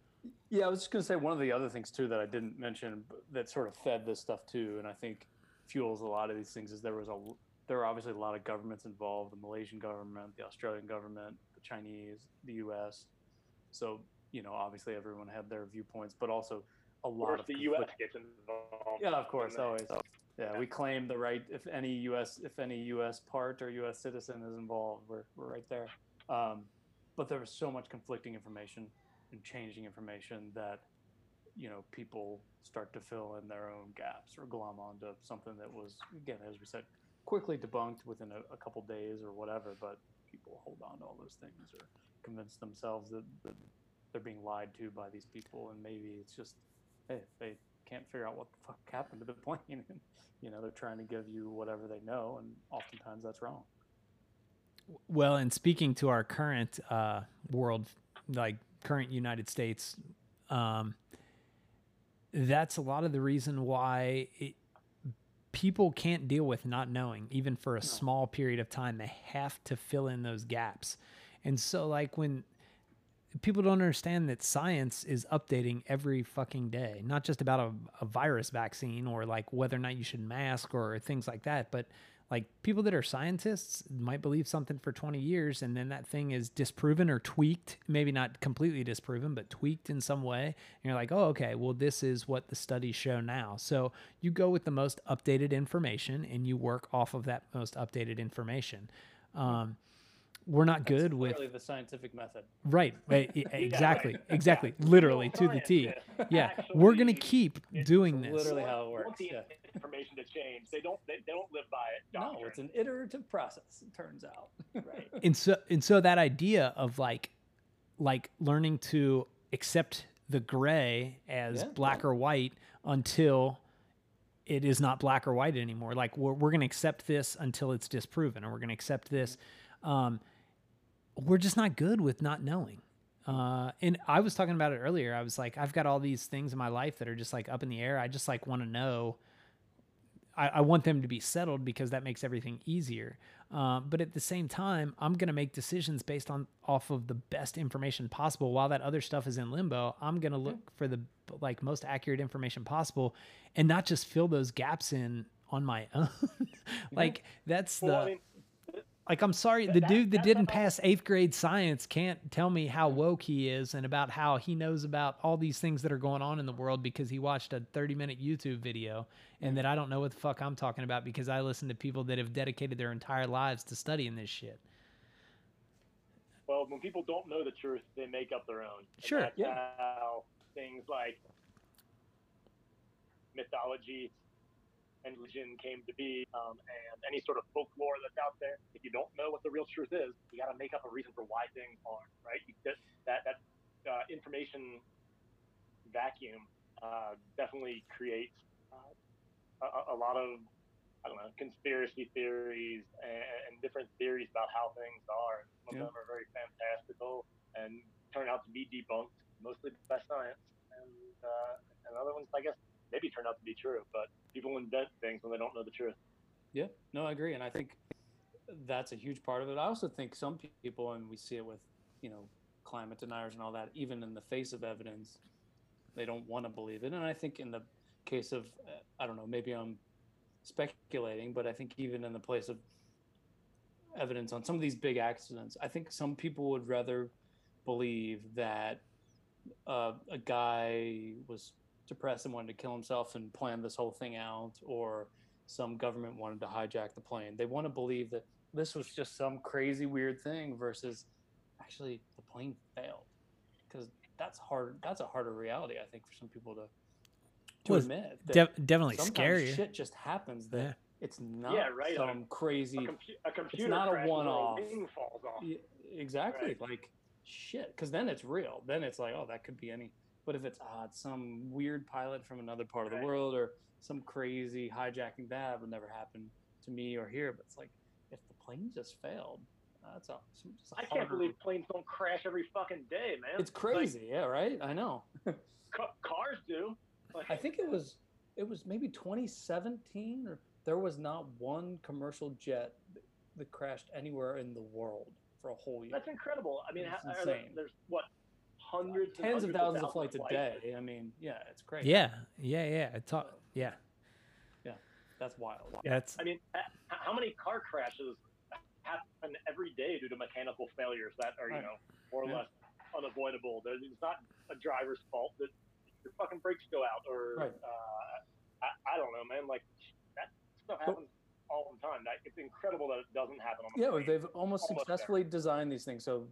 Yeah, I was just gonna say one of the other things too that I didn't mention that sort of fed this stuff too, and I think fuels a lot of these things, is there was a there were obviously a lot of governments involved: the Malaysian government, the Australian government, the Chinese, the U S. So you know, obviously everyone had their viewpoints, but also a lot of the U S gets involved. Yeah, of course, always. Yeah, we claim the right. If any U S, if any U S part or U S citizen is involved, we're we're right there. Um, but there was so much conflicting information and changing information that, you know, people start to fill in their own gaps or glom onto something that was, again, as we said, quickly debunked within a, a couple days or whatever. But people hold on to all those things or convince themselves that, that they're being lied to by these people, and maybe it's just hey they. can't figure out what the fuck happened to the plane. And, you know, they're trying to give you whatever they know, and oftentimes that's wrong. Well, and speaking to our current uh, world, like current United States, um, that's a lot of the reason why it, people can't deal with not knowing, even for a no. small period of time. They have to fill in those gaps. And so, like, when people don't understand that science is updating every fucking day, not just about a, a virus vaccine or like whether or not you should mask or things like that. But like people that are scientists might believe something for twenty years, and then that thing is disproven or tweaked, maybe not completely disproven, but tweaked in some way. And you're like, oh, okay, well, this is what the studies show now. So you go with the most updated information and you work off of that most updated information. Um, We're not That's good with the scientific method, right? Exactly, exactly. Yeah. Literally to the T. Yeah, actually, we're gonna keep doing this. Literally how it works. Want the yeah. information to change. They don't. They, they don't live by it. Doctor. No, it's an iterative process. It turns out. Right. And so, and so that idea of like, like learning to accept the gray as yeah. black or white until it is not black or white anymore. Like we're we're gonna accept this until it's disproven, or we're gonna accept this. Um, we're just not good with not knowing. Uh, and I was talking about it earlier. I was like, I've got all these things in my life that are just like up in the air. I just like want to know, I, I want them to be settled because that makes everything easier. Um, but at the same time, I'm going to make decisions based on off of the best information possible. While that other stuff is in limbo, I'm going to look for the like most accurate information possible and not just fill those gaps in on my own. Like that's well, the... I mean- Like, I'm sorry, the that, dude that didn't pass eighth grade science can't tell me how woke he is and about how he knows about all these things that are going on in the world because he watched a thirty-minute YouTube video, and mm-hmm. that I don't know what the fuck I'm talking about because I listen to people that have dedicated their entire lives to studying this shit. Well, when people don't know the truth, they make up their own. Sure. That's yeah. how things like mythology and religion came to be, um, and any sort of folklore that's out there. If you don't know what the real truth is, you got to make up a reason for why things are, right? You, that that, that uh, information vacuum uh, definitely creates uh, a, a lot of, I don't know, conspiracy theories and, and different theories about how things are. Some yeah. of them are very fantastical and turn out to be debunked, mostly by science. And, uh, and other ones, I guess, maybe turn out to be true, but people invent things when they don't know the truth. Yeah, no, I agree. And I think that's a huge part of it. I also think some people, and we see it with, you know, climate deniers and all that, even in the face of evidence, they don't want to believe it. And I think in the case of, I don't know, maybe I'm speculating, but I think even in the place of evidence on some of these big accidents, I think some people would rather believe that uh, a guy was depressed and wanted to kill himself and planned this whole thing out, or some government wanted to hijack the plane. They want to believe that this was just some crazy weird thing versus actually the plane failed, because that's hard. That's a harder reality, I think, for some people to to well, admit. De- definitely scary. Shit just happens that yeah. it's not yeah, right. some a, crazy. A, com- a computer. It's not a one-off. Yeah, exactly, right. Like shit. Because then it's real. Then it's like, oh, that could be any. But if it's odd, oh, some weird pilot from another part of right. the world, or some crazy hijacking, that would never happen to me or here. But it's like, if the plane just failed, uh, that's a, it's a I can't believe route. Planes don't crash every fucking day, man. It's crazy, like, yeah, right? I know. ca- cars do. Like, I think it was, it was maybe twenty seventeen, or there was not one commercial jet that crashed anywhere in the world for a whole year. That's incredible. I mean, ha- there, there's what. Hundreds tens hundreds of thousands of, thousands of flights a day. I mean, yeah, it's crazy. Yeah, yeah, yeah. It's all, yeah, yeah. That's wild. Yeah, that's. I mean, how many car crashes happen every day due to mechanical failures that are, you know, more or yeah. less unavoidable? It's not a driver's fault that your fucking brakes go out, or right. uh, I, I don't know, man. Like that stuff happens. But, all the time. That, it's incredible that it doesn't happen. On the yeah, plane. They've almost, almost successfully there. designed these things so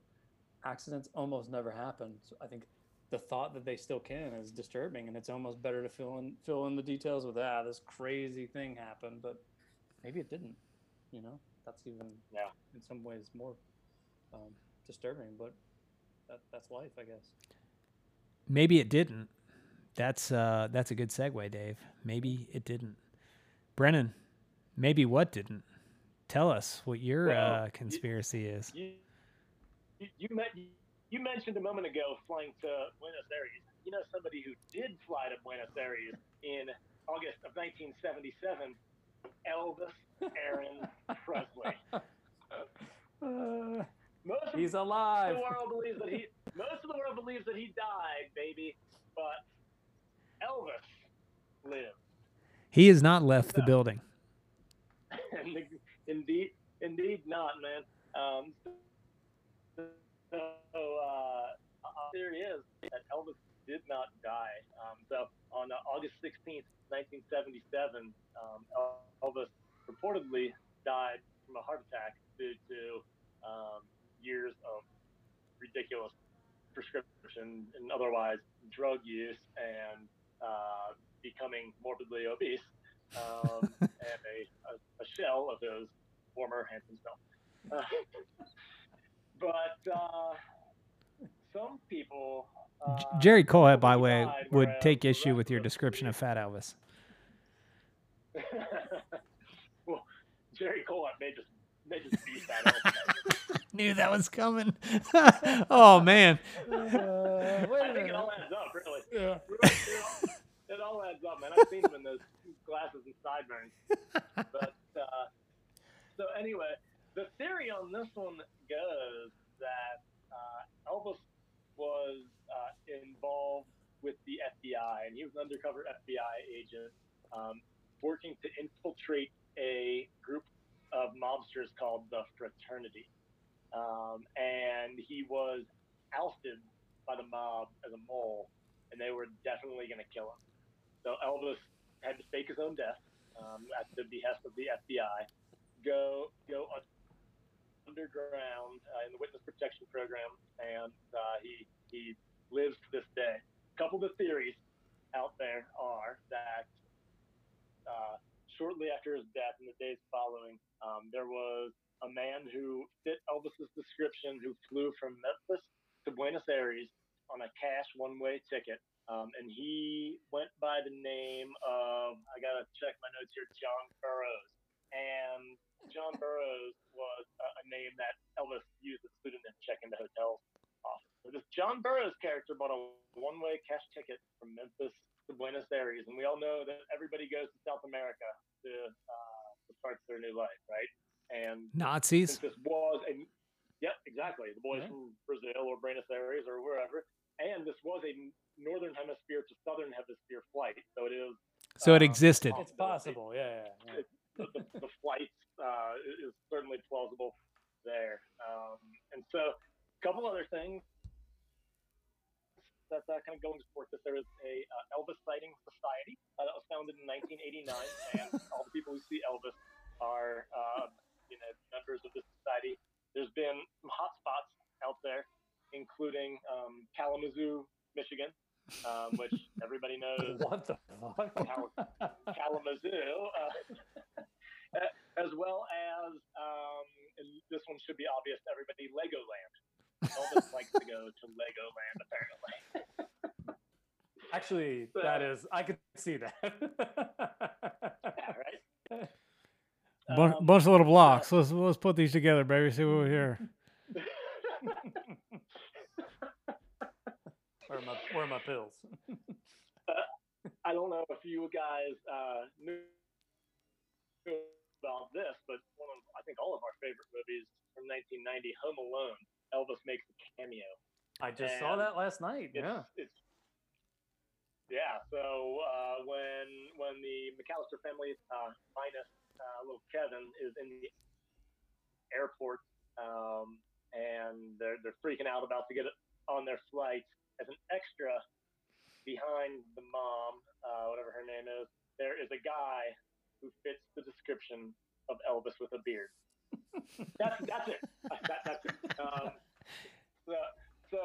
accidents almost never happen. So I think the thought that they still can is disturbing, and it's almost better to fill in fill in the details with ah, this crazy thing happened, but maybe it didn't. You know, that's even yeah. in some ways more um, disturbing. But that, that's life, I guess. Maybe it didn't. That's uh, that's a good segue, Dave. Maybe it didn't. Brennan, maybe what didn't? Tell us what your well, uh, conspiracy you, is. You, You, met, you mentioned a moment ago flying to Buenos Aires. You know somebody who did fly to Buenos Aires in August of nineteen seventy-seven? Elvis Aaron Presley. Uh, most of he's alive. The world believes that he, most of the world believes that he died, baby. But Elvis lived. He has not left so, the building. Indeed, indeed not, man. Um, So uh, there he is. That Elvis did not die. Um, so on uh, August sixteenth, nineteen seventy-seven, um, Elvis reportedly died from a heart attack due to um, years of ridiculous prescription and otherwise drug use, and uh, becoming morbidly obese um, and a, a, a shell of his former handsome self. Uh, But uh, some people, uh, Jerry Colhead, by the way, would take issue with your description of Fat Elvis. Well, Jerry Colhead may just may just be Fat Elvis. Knew that was coming. Oh man! Uh, I think it all adds up, really. Yeah. It all adds up, man. I've seen him in those glasses and sideburns. But uh, so anyway. The theory on this one goes that uh, Elvis was uh, involved with the F B I, and he was an undercover F B I agent um, working to infiltrate a group of mobsters called the Fraternity. Um, and he was ousted by the mob as a mole, and they were definitely going to kill him. So Elvis had to fake his own death um, at the behest of the F B I, go go on underground uh, in the witness protection program, and uh, he he lives to this day. A couple of the theories out there are that uh, shortly after his death, in the days following, um, there was a man who fit Elvis's description who flew from Memphis to Buenos Aires on a cash one-way ticket, um, and he went by the name of, I gotta check my notes here, John Burroughs. And John Burroughs was a name that Elvis used as a pseudonym to check into hotels often. Just John Burroughs' character bought a one-way cash ticket from Memphis to Buenos Aires, and we all know that everybody goes to South America to, uh, to start their new life, right? And Nazis. This was a yep, exactly. The boys yeah. from Brazil or Buenos Aires or wherever, and this was a northern hemisphere to southern hemisphere flight, so it is. So it um, existed. It's possible, yeah. yeah, yeah. The, the, the flight uh, is certainly plausible there, um, and so a couple other things that's uh, kind of going to support this. There is a uh, Elvis Sighting Society uh, that was founded in nineteen eighty-nine, and all the people who see Elvis are uh, you know members of this society. There's been some hot spots out there, including um, Kalamazoo, Michigan, um, which everybody knows what the fuck? Kalamazoo, uh, as well as, um, and this one should be obvious to everybody, Legoland. Elvis likes to go to Legoland, apparently. Actually, so, that is, I could see that. Yeah, right? Bunch, um, bunch of little blocks. Let's, let's put these together, baby, see what we hear. Where are my, where are my pills? uh, I don't know if you guys uh, knew about this, but one of, I think all of our favorite movies from nineteen ninety, Home Alone, Elvis makes a cameo. I just and saw that last night. It's, yeah. It's, yeah. So uh, when when the McAllister family, uh, minus uh, little Kevin, is in the airport um, and they're they're freaking out about to get on their flight. As an extra behind the mom, uh, whatever her name is, there is a guy who fits the description of Elvis with a beard. That's that's it. That, that's it. Um, so so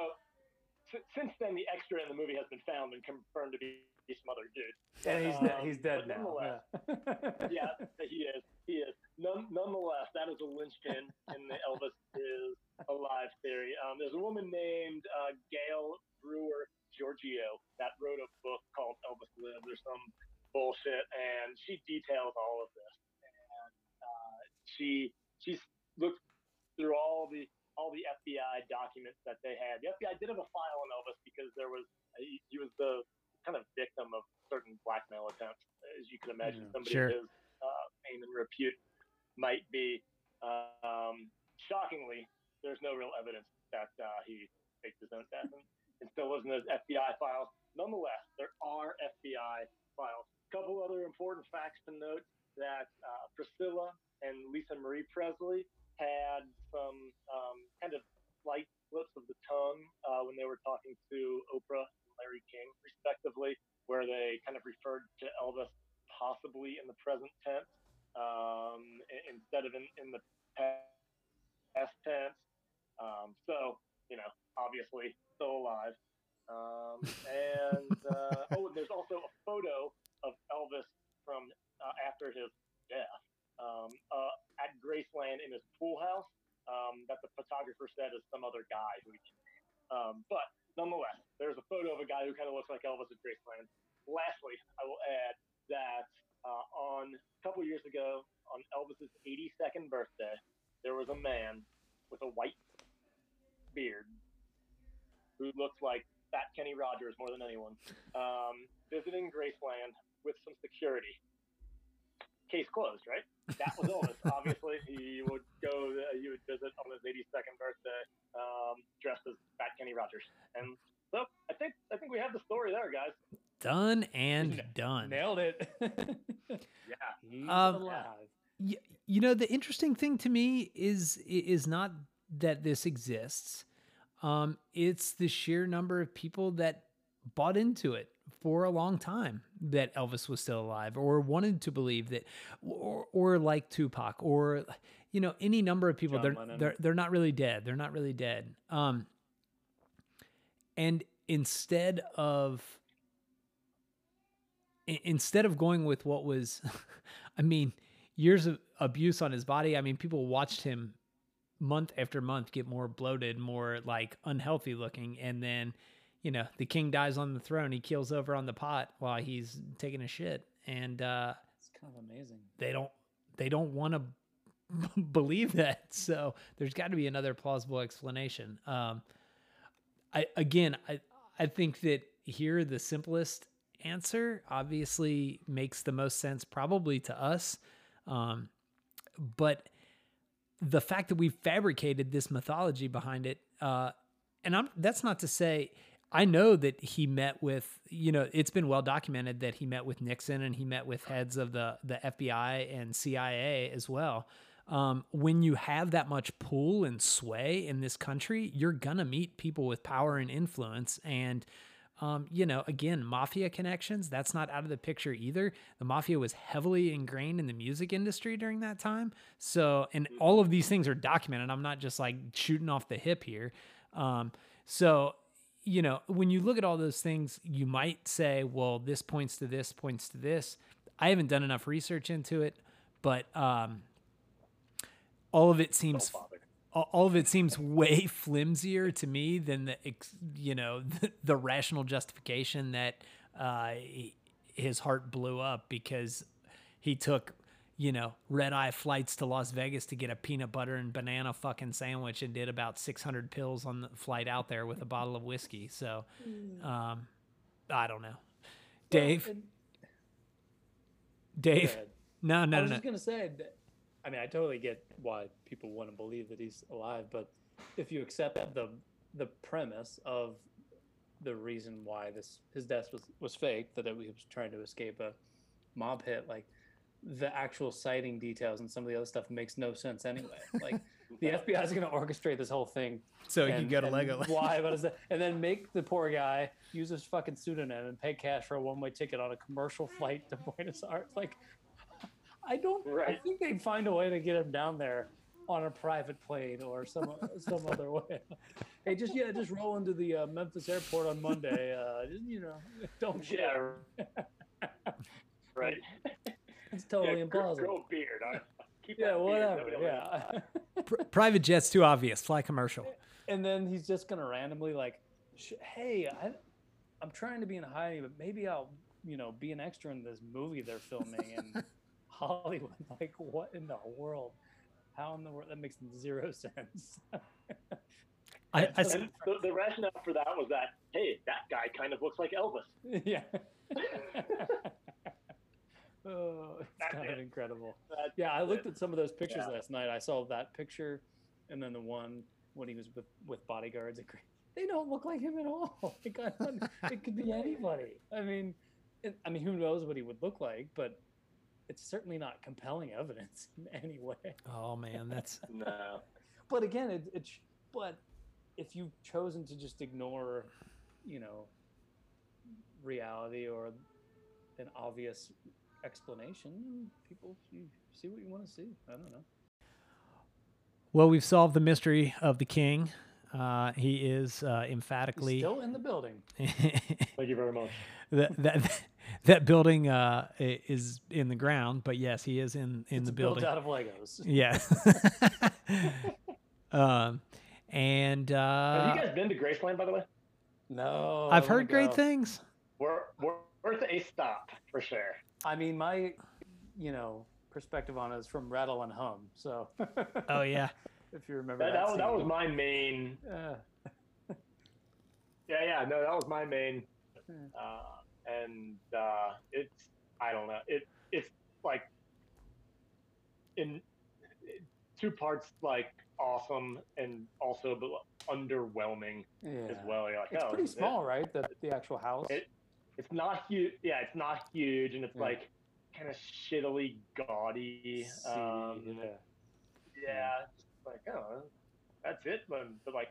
s- since then, the extra in the movie has been found and confirmed to be some other dude. And he's um, de- he's dead now. Yeah. yeah, he is. He is. None, nonetheless, that is a linchpin in the Elvis is alive theory. Um, there's a woman named uh, Gail Brewer Giorgio that wrote a book called Elvis Lives or some bullshit, and she details all of this. And uh, she she's looked through all the all the F B I documents that they had. The F B I did have a file on Elvis because there was he, he was the kind of victim of certain blackmail attempts, as you can imagine. Mm, somebody sure. of his uh, fame and repute might be. Um, shockingly, there's no real evidence that uh, he faked his own death. It still wasn't those F B I files. Nonetheless, there are F B I files. A couple other important facts to note that uh, Priscilla and Lisa Marie Presley had some um, kind of slight slips of the tongue uh, when they were talking to Oprah and Larry King, respectively, where they kind of referred to Elvis possibly in the present tense um, instead of in, in the past tense. Um, so, you know, obviously still alive. Um, and, uh, oh, and there's also a photo of Elvis from uh, after his death um, uh, at Graceland in his pool house um, that the photographer said is some other guy. Who he um, but nonetheless, there's a photo of a guy who kind of looks like Elvis at Graceland. Lastly, I will add that uh, on a couple years ago, on Elvis's eighty-second birthday, there was a man with a white beard who looks like Fat Kenny Rogers more than anyone, um, visiting Graceland with some security. Case closed, right? That was Elvis. Obviously, he would go, uh, he would visit on his eighty-second birthday um, dressed as Fat Kenny Rogers. And so I think I think we have the story there, guys. Done and done. Nailed it. Yeah. He's um, alive. You, you know, the interesting thing to me is is not that this exists. Um, it's the sheer number of people that bought into it for a long time that Elvis was still alive or wanted to believe that, or, or like Tupac or, you know, any number of people, John they're, Lennon. they're, they're not really dead. They're not really dead. Um, and instead of, instead of going with what was, I mean, years of abuse on his body. I mean, people watched him month after month get more bloated, more like unhealthy looking, and then, you know, the king dies on the throne, he keels over on the pot while he's taking a shit, and uh it's kind of amazing they don't they don't want to b- believe that, so there's got to be another plausible explanation. um I again, I I think that here the simplest answer obviously makes the most sense probably to us. Um, but the fact that we've fabricated this mythology behind it, uh, and I'm, that's not to say, I know that he met with, you know, it's been well documented that he met with Nixon and he met with heads of the, the F B I and C I A as well. Um, when you have that much pull and sway in this country, you're going to meet people with power and influence. And, um, you know, again, mafia connections, that's not out of the picture either. The mafia was heavily ingrained in the music industry during that time. So, and all of these things are documented. I'm not just like shooting off the hip here. Um, so, you know, when you look at all those things, you might say, well, this points to this, points to this. I haven't done enough research into it, but, um, all of it seems, all of it seems way flimsier to me than the, you know, the, the rational justification that uh, he, his heart blew up because he took, you know, red eye flights to Las Vegas to get a peanut butter and banana fucking sandwich and did about six hundred pills on the flight out there with a bottle of whiskey. So, um, I don't know, Dave. Dave, no, no, no. I was no. just gonna say that. I mean, I totally get why people want to believe that he's alive, but if you accept the the premise of the reason why this his death was, was fake, that he was trying to escape a mob hit, like the actual sighting details and some of the other stuff makes no sense anyway. Like the F B I is going to orchestrate this whole thing. So and, you got a Lego. Why? But is that, and then make the poor guy use his fucking pseudonym and pay cash for a one-way ticket on a commercial flight to Buenos Aires. Like. I don't. Right. I think they'd find a way to get him down there on a private plane or some some other way. Hey, just yeah, just roll into the uh, Memphis airport on Monday. Uh, you know, don't yeah, right. It's totally yeah, implausible. Grow a beard. I, keep yeah, whatever. Beard, yeah. Private jet's too obvious. Fly commercial. And then he's just gonna randomly like, hey, I, I'm trying to be in hiding, but maybe I'll, you know, be an extra in this movie they're filming and. Hollywood, like what in the world? How in the world? That makes zero sense. I, I the, the rationale for that was that hey, that guy kind of looks like Elvis. Yeah. Oh, it's That's kind it. of incredible. That's yeah, I looked it. at some of those pictures yeah. last night. I saw that picture, and then the one when he was with, with bodyguards. They don't look like him at all. It, got, it could be anybody. I mean, it, I mean, who knows what he would look like, but. It's certainly not compelling evidence in any way. Oh man, that's no. But again, it, it but if you've chosen to just ignore, you know, reality or an obvious explanation, people you see what you want to see. I don't know. Well, we've solved the mystery of the king. Uh, he is uh, emphatically He's still in the building. Thank you very much. That that that building uh, is in the ground, but yes, he is in, in it's the building. Built out of Legos. Yeah. um, and uh, have you guys been to Graceland, by the way? No, I've heard great things. We're we're worth a stop for sure. I mean, my you know perspective on it is from Rattle and Hum. So. Oh yeah. If you remember that, that, that, that was my main. Uh. yeah, yeah, no, that was my main, uh, and uh, it's I don't know, it it's like in two parts, like awesome and also but underwhelming yeah. as well. You're like, it's oh, pretty small, it, right? The the actual house. It, it's not huge. Yeah, it's not huge, and it's yeah. like kind of shittily gaudy. See, um, yeah. yeah. Like, oh, that's it, but, but like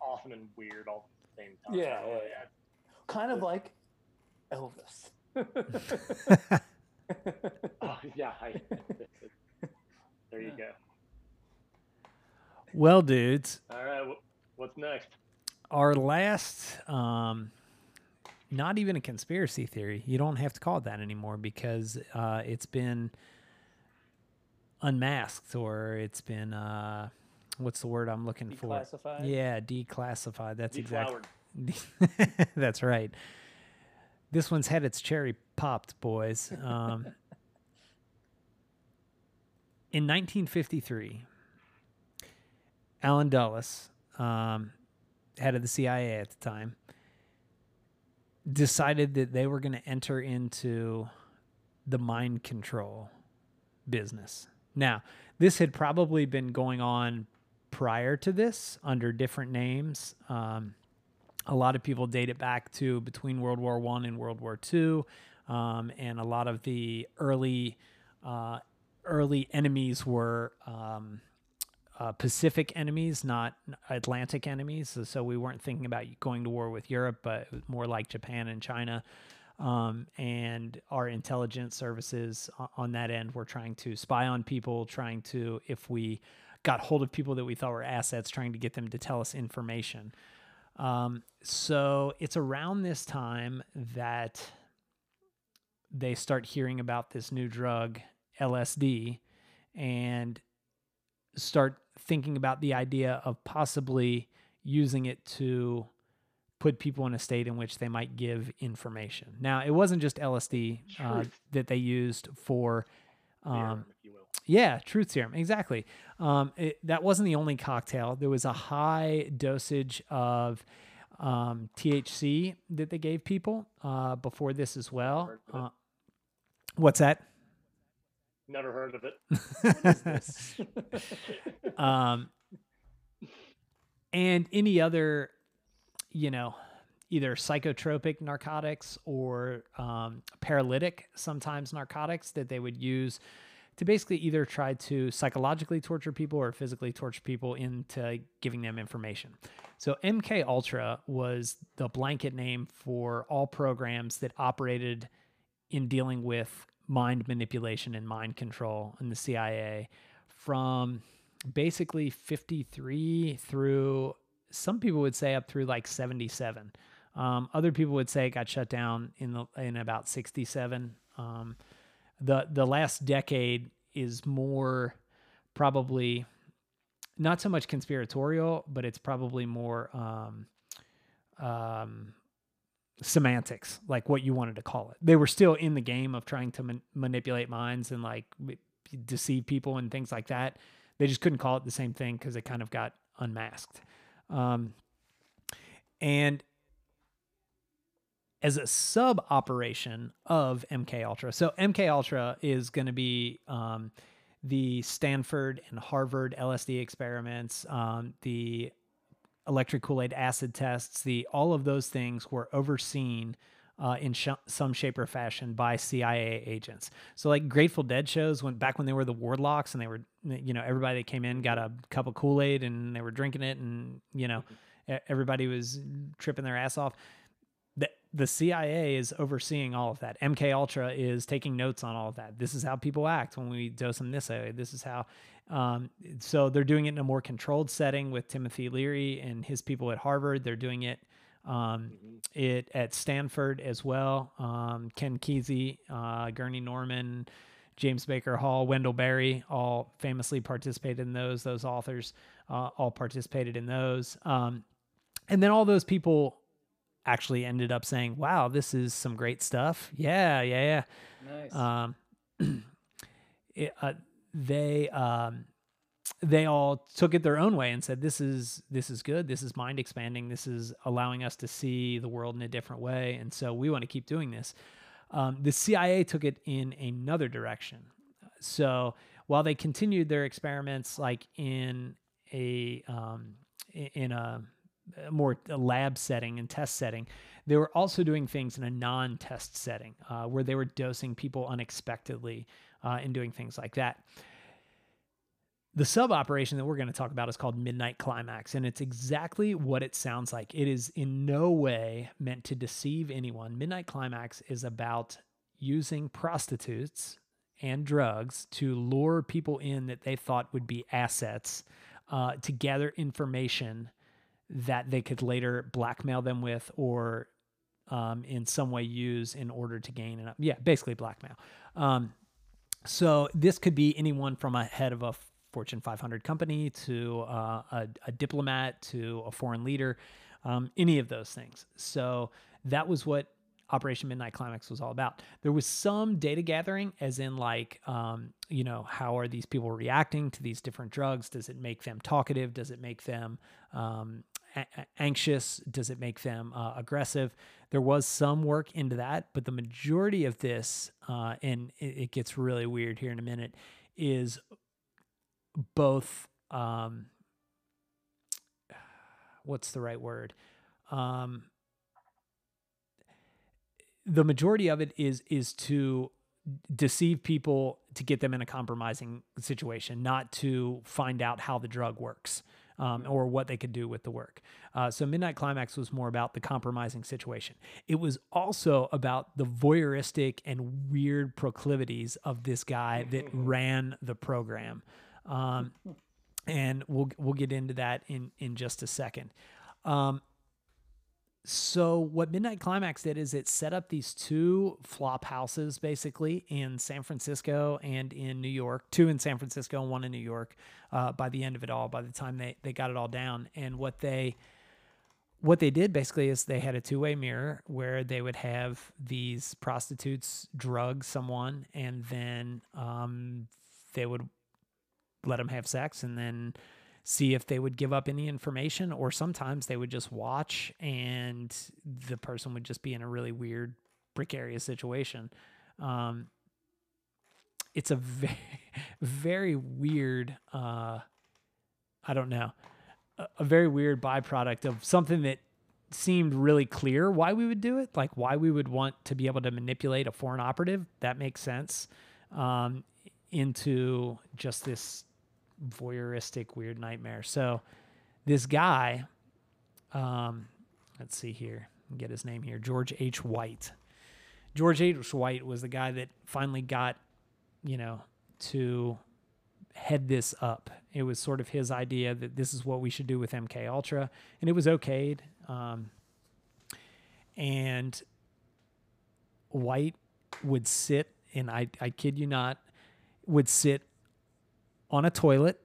awesome and weird all at the same time. Yeah, oh, yeah. Kind of like Elvis. oh, yeah, I, there you go. Well, dudes. All right, wh- what's next? Our last, um, not even a conspiracy theory. You don't have to call it that anymore because uh, it's been... unmasked, or it's been uh, what's the word I'm looking for? Declassified. Yeah, declassified. That's exactly. That's right. This one's had its cherry popped, boys. Um, in nineteen fifty-three, Alan Dulles um, head of the C I A at the time, decided that they were going to enter into the mind control business. Now, this had probably been going on prior to this under different names. Um, a lot of people date it back to between World War One and World War Two, um, and a lot of the early uh, early enemies were um, uh, Pacific enemies, not Atlantic enemies. So we weren't thinking about going to war with Europe, but it was more like Japan and China. Um, and our intelligence services on that end were trying to spy on people, trying to, if we got hold of people that we thought were assets, trying to get them to tell us information. Um, so it's around this time that they start hearing about this new drug, L S D, and start thinking about the idea of possibly using it to put people in a state in which they might give information. Now, it wasn't just L S D uh, that they used for... Um, serum, if you will. Yeah, truth serum, exactly. Um, it, that wasn't the only cocktail. There was a high dosage of um, T H C that they gave people uh, before this as well. Uh, what's that? Never heard of it. What is this? um, and any other... you know, either psychotropic narcotics or um, paralytic, sometimes narcotics that they would use to basically either try to psychologically torture people or physically torture people into giving them information. So MKUltra was the blanket name for all programs that operated in dealing with mind manipulation and mind control in the C I A from basically fifty-three through... some people would say up through like seventy-seven. Um, other people would say it got shut down in the, in about sixty-seven. Um, the the last decade is more probably not so much conspiratorial, but it's probably more um, um, semantics, like what you wanted to call it. They were still in the game of trying to man- manipulate minds and like deceive people and things like that. They just couldn't call it the same thing because it kind of got unmasked. Um, and as a sub operation of MKUltra, so MKUltra is going to be, um, the Stanford and Harvard L S D experiments, um, the electric Kool-Aid acid tests, the, all of those things were overseen, uh, in sh- some shape or fashion by C I A agents. So like Grateful Dead shows when back when they were the Warlocks and they were, you know, everybody that came in got a cup of Kool-Aid and they were drinking it and, you know, everybody was tripping their ass off. The, the C I A is overseeing all of that. MKUltra is taking notes on all of that. This is how people act when we dose them this way. This is how, um, so they're doing it in a more controlled setting with Timothy Leary and his people at Harvard. They're doing it, um, it at Stanford as well. Um, Ken Kesey, uh, Gurney Norman, James Baker Hall, Wendell Berry, all famously participated in those. Those authors uh, all participated in those. Um, and then all those people actually ended up saying, wow, this is some great stuff. Yeah, yeah, yeah. Nice. Um, it, uh, they, um, they all took it their own way and said, this is, this is good. This is mind expanding. This is allowing us to see the world in a different way. And so we want to keep doing this. Um, the C I A took it in another direction. So while they continued their experiments, like in a um, in a more lab setting and test setting, they were also doing things in a non-test setting uh, where they were dosing people unexpectedly uh, and doing things like that. The sub-operation that we're going to talk about is called Midnight Climax, and it's exactly what it sounds like. It is in no way meant to deceive anyone. Midnight Climax is about using prostitutes and drugs to lure people in that they thought would be assets uh, to gather information that they could later blackmail them with or um, in some way use in order to gain enough. Yeah, basically blackmail. Um, so this could be anyone from a head of a Fortune five hundred company to uh, a, a diplomat to a foreign leader, um, any of those things. So that was what Operation Midnight Climax was all about. There was some data gathering, as in like, um, you know, how are these people reacting to these different drugs? Does it make them talkative? Does it make them um, a- anxious? Does it make them uh, aggressive? There was some work into that, but the majority of this, uh, and it, it gets really weird here in a minute, is both, um, what's the right word? Um, the majority of it is is to deceive people to get them in a compromising situation, not to find out how the drug works um, or what they could do with the work. Uh, so Midnight Climax was more about the compromising situation. It was also about the voyeuristic and weird proclivities of this guy that ran the program. Um, and we'll we'll get into that in, in just a second. Um, So what Midnight Climax did is it set up these two flop houses, basically, in San Francisco and in New York, two in San Francisco and one in New York, uh, by the end of it all, by the time they, they got it all down. And what they what they did, basically, is they had a two-way mirror where they would have these prostitutes drug someone, and then um, they would let them have sex, and then see if they would give up any information, or sometimes they would just watch and the person would just be in a really weird, precarious situation. Um, it's a very, very weird, uh, I don't know, a, a very weird byproduct of something that seemed really clear why we would do it, like why we would want to be able to manipulate a foreign operative. That makes sense, um, into just this voyeuristic weird nightmare. So this guy, um let's see here, get his name here, George H. White. George H. White was the guy that finally got, you know, to head this up. It was sort of his idea that this is what we should do with MKUltra, and it was okayed. Um and White would sit, and I I kid you not, would sit on a toilet,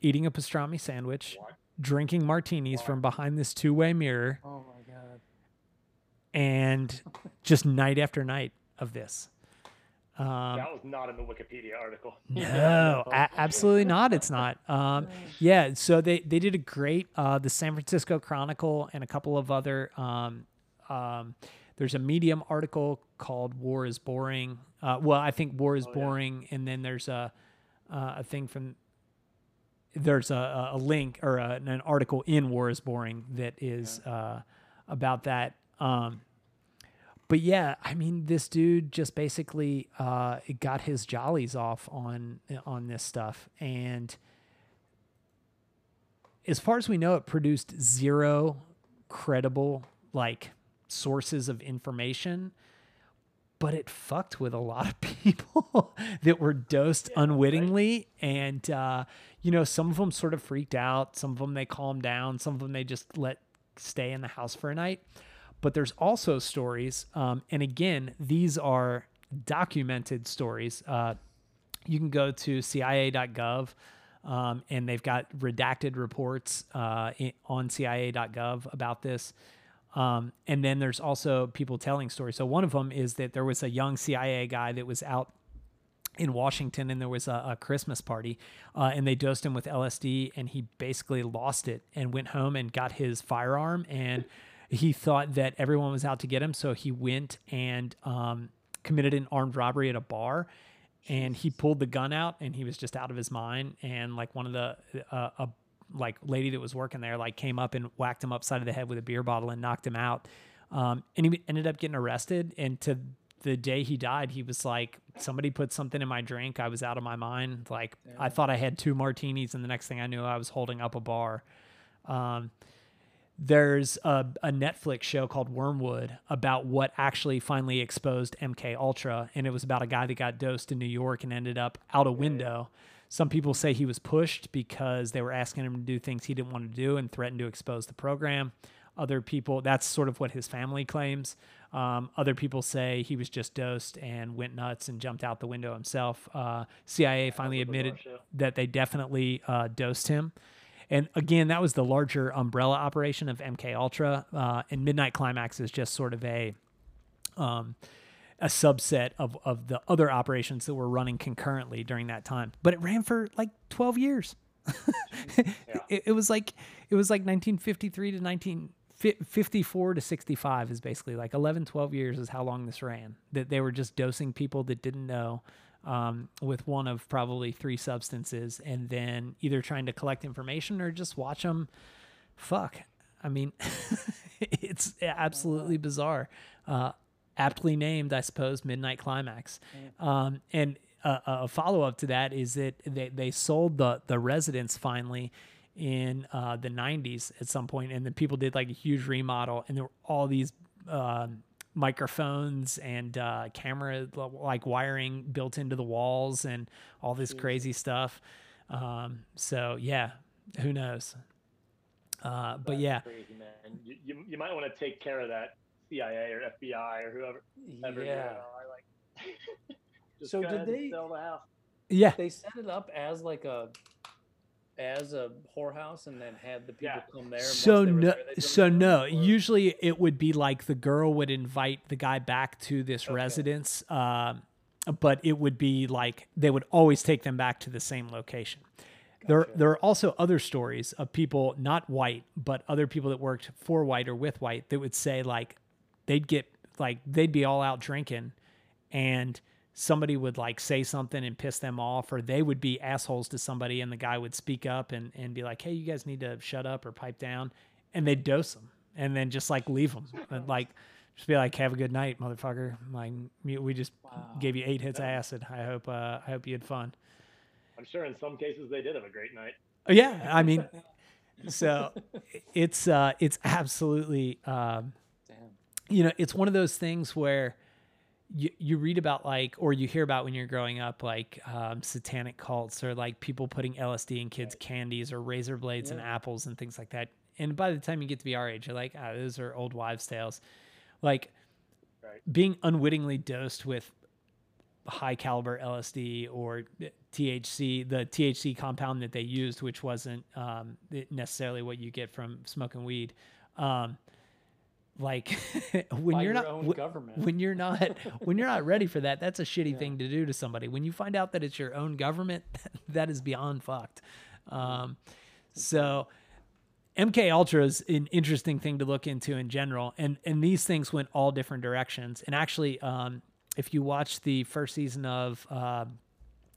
eating a pastrami sandwich, what? drinking martinis what? from behind this two-way mirror. Oh my God. And just night after night of this. Um, that was not in the Wikipedia article. No, a- absolutely not. It's not. Um, yeah, so they, they did a great, uh, the San Francisco Chronicle and a couple of other, um, um, there's a Medium article called War is Boring. Uh, well, I think War is oh, Boring, yeah. And then there's a, Uh, a thing from, there's a, a link or a, an article in War is Boring that is yeah. uh, about that. Um, but yeah, I mean, this dude just basically uh, got his jollies off on on this stuff. And as far as we know, it produced zero credible like sources of information, but it fucked with a lot of people that were dosed yeah, unwittingly. Right. And, uh, you know, some of them sort of freaked out. Some of them, they calmed down. Some of them, they just let stay in the house for a night. But there's also stories. Um, and again, these are documented stories. Uh, you can go to C I A dot gov um, and they've got redacted reports uh, on C I A dot gov about this. Um, and then there's also people telling stories. So one of them is that there was a young C I A guy that was out in Washington, and there was a, a Christmas party, uh, and they dosed him with L S D, and he basically lost it and went home and got his firearm, and he thought that everyone was out to get him. So he went and um, committed an armed robbery at a bar, and he pulled the gun out, and he was just out of his mind. And like one of the uh, a like lady that was working there, like came up and whacked him upside of the head with a beer bottle and knocked him out. Um, and he ended up getting arrested. And to the day he died, he was like, somebody put something in my drink. I was out of my mind. Like yeah. I thought I had two martinis, and the next thing I knew I was holding up a bar. Um, there's a, a Netflix show called Wormwood about what actually finally exposed MKUltra. And it was about a guy that got dosed in New York and ended up out a window. Yeah. Some people say he was pushed because they were asking him to do things he didn't want to do and threatened to expose the program. Other people, that's sort of what his family claims. Um, other people say he was just dosed and went nuts and jumped out the window himself. Uh, C I A finally admitted that they definitely uh, dosed him. And again, that was the larger umbrella operation of MKUltra. Uh, and Midnight Climax is just sort of a... Um, a subset of, of the other operations that were running concurrently during that time. But it ran for like twelve years. Yeah. it, it was like it was like nineteen fifty-three to nineteen fifty-four to sixty-five is basically like eleven, twelve years is how long this ran, that they were just dosing people that didn't know um, with one of probably three substances, and then either trying to collect information or just watch them fuck. I mean, it's absolutely bizarre. Uh, aptly named, I suppose, Midnight Climax. Um, and uh, a follow-up to that is that they, they sold the, the residence finally in uh, the nineties at some point, and then people did like a huge remodel, and there were all these uh, microphones and uh, camera like wiring built into the walls and all this crazy stuff. Um, so, yeah, who knows? Uh, but That's yeah, crazy, man. You, you you might want to take care of that C I A or F B I or whoever. whoever yeah. You know, I like, so did they sell the house? Yeah. They set it up as like a as a whorehouse, and then had the people yeah. come there. So no, there, so no. Usually it would be like the girl would invite the guy back to this okay. residence, um, but it would be like they would always take them back to the same location. There, there are also other stories of people, not white, but other people that worked for white or with white, that would say like they'd get like they'd be all out drinking, and somebody would like say something and piss them off, or they would be assholes to somebody, and the guy would speak up and, and be like, hey, you guys need to shut up or pipe down, and they'd dose them and then just like leave them and like just be like, have a good night, motherfucker. Like we just wow. gave you eight hits of acid. I hope uh, I hope you had fun. I'm sure in some cases they did have a great night. Yeah, I mean, so it's uh, it's absolutely, um, Damn. you know, it's one of those things where you, you read about like, or you hear about when you're growing up, like um, satanic cults or like people putting L S D in kids' right. candies or razor blades yeah. and apples and things like that. And by the time you get to be our age, you're like, ah, oh, those are old wives' tales. Like right. being unwittingly dosed with high caliber L S D or T H C, the T H C compound that they used, which wasn't um, necessarily what you get from smoking weed. Um, like when By you're your not own government. when you're not when you're not ready for that, that's a shitty yeah. thing to do to somebody. When you find out that it's your own government, that is beyond fucked. Um, so MKUltra is an interesting thing to look into in general, and and these things went all different directions. And actually, um, if you watch the first season of uh,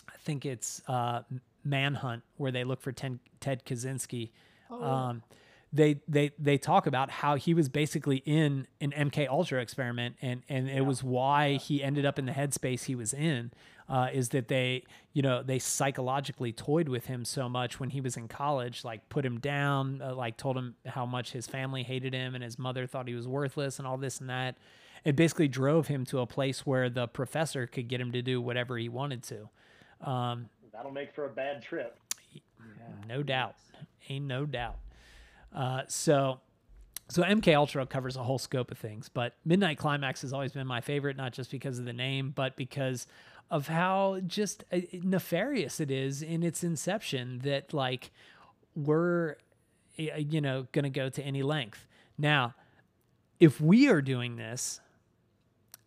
I think it's uh, Manhunt, where they look for Ten- Ted Kaczynski, oh. um, they they they talk about how he was basically in an MKUltra experiment, and and yeah. it was why yeah. he ended up in the headspace he was in, uh, is that they you know they psychologically toyed with him so much when he was in college, like put him down, uh, like told him how much his family hated him and his mother thought he was worthless and all this and that. It basically drove him to a place where the professor could get him to do whatever he wanted to. Um, That'll make for a bad trip. Yeah. No doubt. Ain't no doubt. Uh, so so MKUltra covers a whole scope of things, but Midnight Climax has always been my favorite, not just because of the name, but because of how just nefarious it is in its inception, that like we're, you know, going to go to any length. Now, if we are doing this,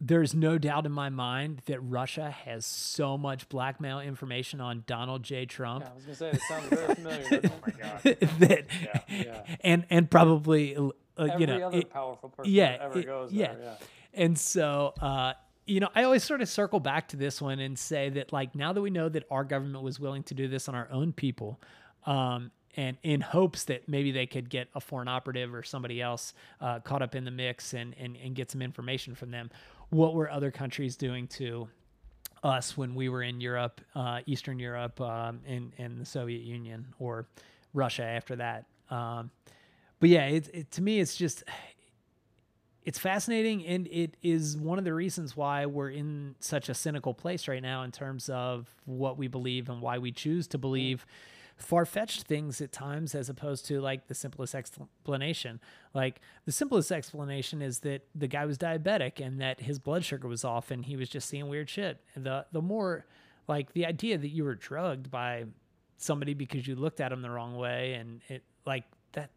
there's no doubt in my mind that Russia has so much blackmail information on Donald J. Trump. Yeah, I was gonna say, it sounds very familiar. Oh my god! that, yeah, yeah. And and probably uh, Every you know, other it, powerful person yeah, that ever it, goes yeah. there. Yeah. And so, uh, you know, I always sort of circle back to this one and say that, like, now that we know that our government was willing to do this on our own people, um, and in hopes that maybe they could get a foreign operative or somebody else uh, caught up in the mix and and and get some information from them. What were other countries doing to us when we were in Europe, uh, Eastern Europe, um, and, and the Soviet Union, or Russia after that? Um, but yeah, it, it, to me, it's just, it's fascinating. And it is one of the reasons why we're in such a cynical place right now in terms of what we believe and why we choose to believe far-fetched things at times, as opposed to like the simplest explanation. Like the simplest explanation is that the guy was diabetic and that his blood sugar was off and he was just seeing weird shit. And the the more like the idea that you were drugged by somebody because you looked at him the wrong way, and it like that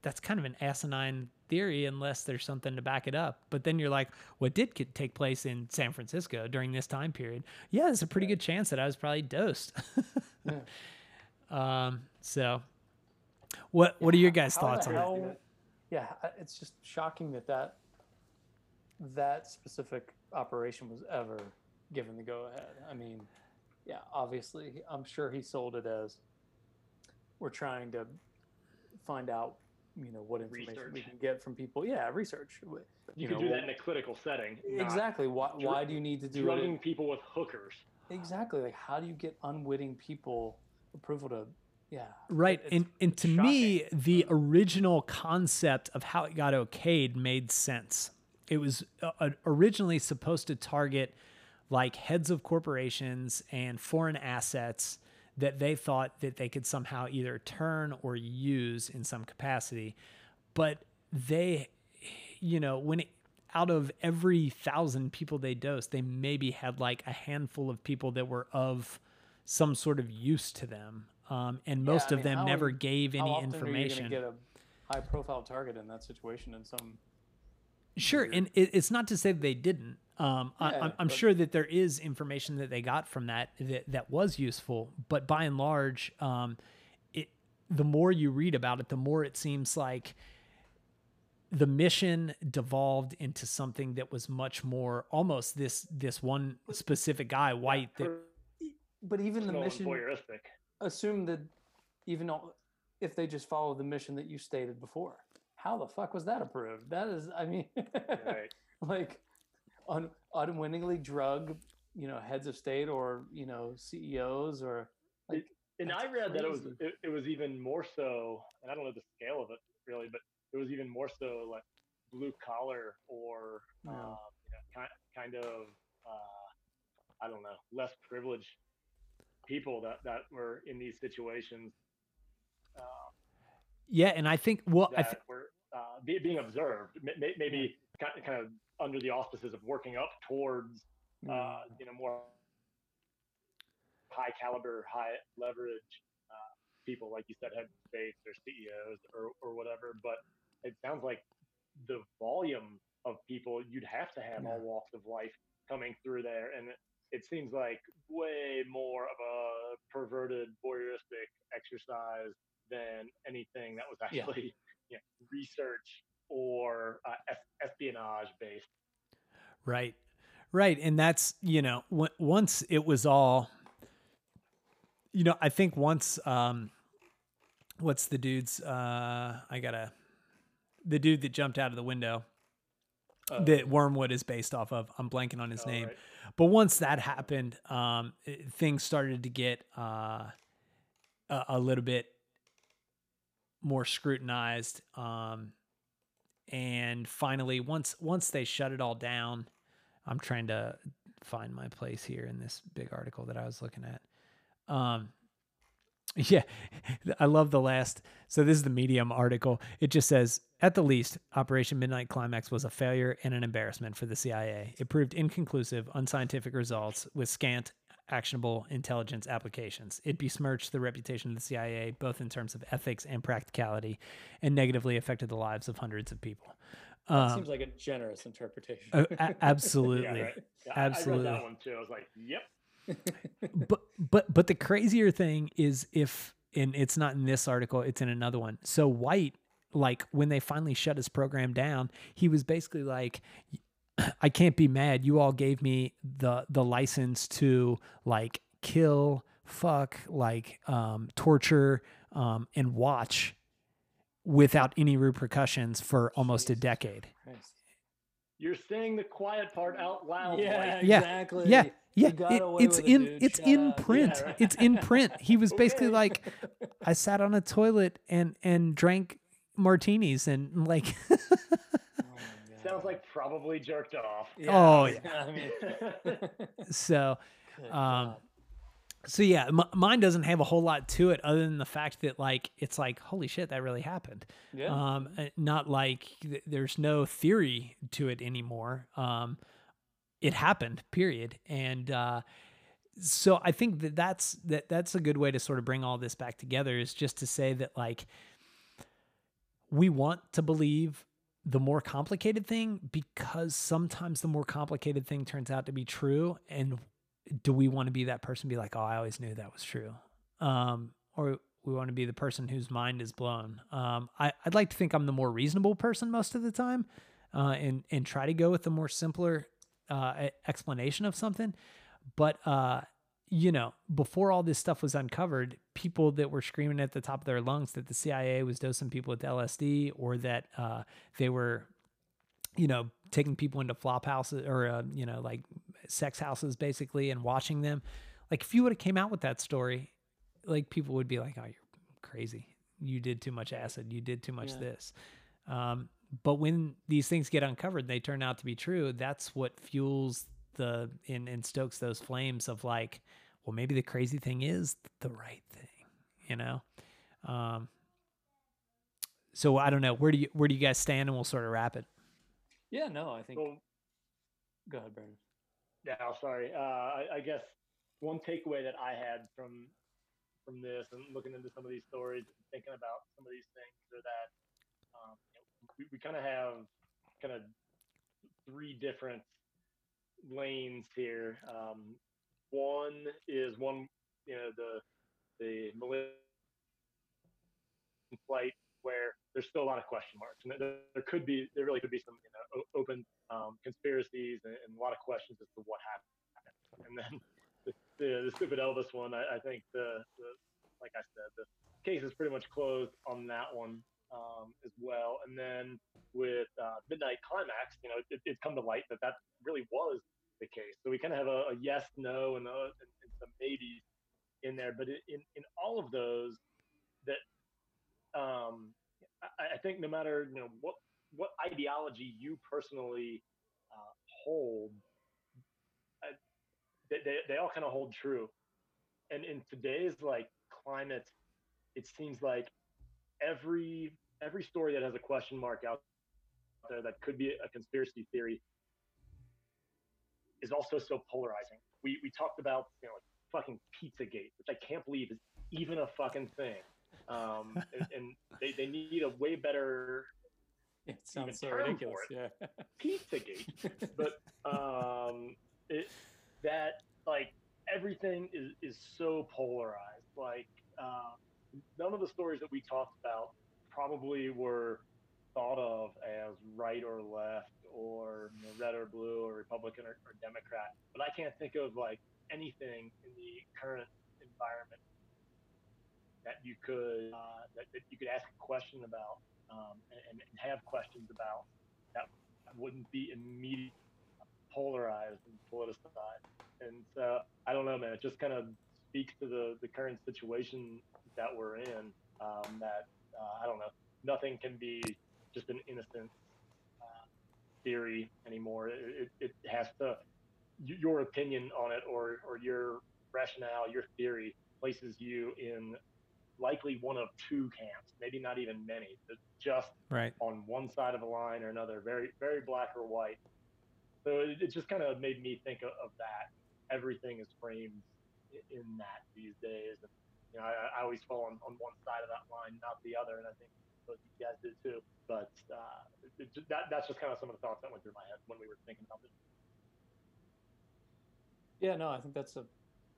that's kind of an asinine theory unless there's something to back it up. But then you're like, what did take place in San Francisco during this time period? Yeah, there's a pretty good chance that I was probably dosed. yeah. Um, so what, what are your guys' thoughts on that? Yeah, it's just shocking that that, that specific operation was ever given the go ahead. I mean, yeah, obviously, I'm sure he sold it as we're trying to find out, you know, what information research. we can get from people. Yeah, research. You, you can know, do that in a clinical setting. Exactly. Why, dr- why do you need to do drugging it? people with hookers? Exactly. Like, how do you get unwitting people approval to? Yeah. Right. It's, and and to shocking. me, the original concept of how it got okayed made sense. It was uh, originally supposed to target like heads of corporations and foreign assets that they thought that they could somehow either turn or use in some capacity. But they, you know, when it, out of every thousand people they dosed, they maybe had like a handful of people that were of some sort of use to them. Um, and most yeah, I mean, of them never would, gave any how often information. Are you gonna get a high profile target in that situation in some. Sure. Year? And it, it's not to say they didn't. Um, yeah, I, I'm, I'm sure that there is information that they got from that, that that was useful, but by and large, um, it the more you read about it, the more it seems like the mission devolved into something that was much more almost this this one specific guy, White. That, but even the mission assume that even if they just follow the mission that you stated before, how the fuck was that approved? That is, I mean, right. like. Un- unwittingly drug, you know, heads of state or, you know, C E Os or like, and I read crazy. that it was it, it was even more so, and I don't know the scale of it really, but it was even more so like blue collar or no. um, you know, kind, kind of uh, I don't know, less privileged people that, that were in these situations. Um, yeah, and I think well, that I th- were uh, be, being observed, maybe, maybe kind of. under the auspices of working up towards, uh, you know, more high caliber, high leverage uh, people, like you said, head of states or C E Os or, or whatever. But it sounds like the volume of people you'd have to have yeah. all walks of life coming through there. And it, it seems like way more of a perverted voyeuristic exercise than anything that was actually yeah. you know, research or uh, espionage based. Right. Right. And that's, you know, w- once it was all, you know, I think once, um, what's the dude's, uh, I gotta, the dude that jumped out of the window oh. that Wormwood is based off of, I'm blanking on his oh, name. Right. But once that happened, um, it, things started to get, uh, a, a little bit more scrutinized, um, and finally, once once they shut it all down, I'm trying to find my place here in this big article that I was looking at. Um, yeah, I love the last. So this is the Medium article. It just says, at the least, Operation Midnight Climax was a failure and an embarrassment for the C I A. It proved inconclusive, unscientific results with scant actionable intelligence applications. It besmirched the reputation of the C I A, both in terms of ethics and practicality, and negatively affected the lives of hundreds of people. Um, that seems like a generous interpretation. oh, a- absolutely. yeah, right. yeah, absolutely. I read that one too. I was like, yep. but, but, but the crazier thing is if, and it's not in this article, it's in another one. So White, like when they finally shut his program down, he was basically like, I can't be mad. You all gave me the the license to like kill, fuck, like um, torture, um, and watch without any repercussions for almost a decade. You're saying the quiet part out loud. Yeah, like, exactly. Yeah, yeah. It, it's in it, it's Shut in up. print. Yeah, right. It's in print. He was okay. basically like, I sat on a toilet and and drank martinis and like. Sounds like probably jerked off. Yeah. Oh yeah. so, um, so yeah, m- mine doesn't have a whole lot to it other than the fact that like, it's like, holy shit, that really happened. Yeah. Um, not like th- there's no theory to it anymore. Um, it happened, period. And, uh, so I think that that's, that that's a good way to sort of bring all this back together is just to say that like, we want to believe the more complicated thing, because sometimes the more complicated thing turns out to be true. And do we want to be that person, be like, oh, I always knew that was true? Um, or we want to be the person whose mind is blown. Um, I, I'd like to think I'm the more reasonable person most of the time, uh, and, and try to go with the more simpler uh, explanation of something. But, uh, you know, before all this stuff was uncovered, people that were screaming at the top of their lungs that the C I A was dosing people with L S D, or that uh, they were, you know, taking people into flop houses or, uh, you know, like sex houses basically and watching them. Like if you would have came out with that story, like people would be like, oh, you're crazy. You did too much acid. You did too much yeah. this. Um, but when these things get uncovered, they turn out to be true. That's what fuels the, and, and stokes those flames of like, well, maybe the crazy thing is the right thing, you know? Um, so I don't know. Where do you, where do you guys stand? And we'll sort of wrap it. Yeah, no, I think. Well, go ahead, Brandon. Yeah, sorry. Uh, I, I guess one takeaway that I had from, from this and looking into some of these stories and thinking about some of these things are that um, you know, we, we kind of have kind of three different lanes here. Um, one is one, you know, the, the Malaysian flight where there's still a lot of question marks, and there, there could be, there really could be some, you know, open um, conspiracies and, and a lot of questions as to what happened. And then The, the stupid Elvis one, I, I think the, the, like I said, the case is pretty much closed on that one um, as well. And then with uh, Midnight Climax, you know, it's it come to light that that really was the case. So we kind of have a, a yes, no, and, a, and, and some maybe in there. But in, in all of those, that um, I, I think no matter, you know, what, what ideology you personally uh, hold, They, they they all kind of hold true. And in today's like climate, it seems like every every story that has a question mark out there that could be a conspiracy theory is also so polarizing. We we talked about, you know, like fucking Pizzagate, which I can't believe is even a fucking thing. Um, and, and they, they need a way better. It sounds so ridiculous. Yeah. Pizzagate. But um it that like everything is, is so polarized. Like uh, none of the stories that we talked about probably were thought of as right or left or, you know, red or blue or Republican or, or Democrat. But I can't think of like anything in the current environment that you could uh, that, that you could ask a question about um, and, and have questions about that wouldn't be immediately polarized and politicized. And so I don't know, man, it just kind of speaks to the, the current situation that we're in, um, that, uh, I don't know, nothing can be just an innocent uh, theory anymore. It, it, it has to, your opinion on it or, or your rationale, your theory places you in likely one of two camps, maybe not even many, just right on one side of a line or another, very, very black or white. So it, it just kind of made me think of, of that. Everything is framed in that these days. And, you know, I, I always fall on, on one side of that line, not the other. And I think both you guys did too. But uh, it, it, that, that's just kind of some of the thoughts that went through my head when we were thinking about this. Yeah, no, I think that's a,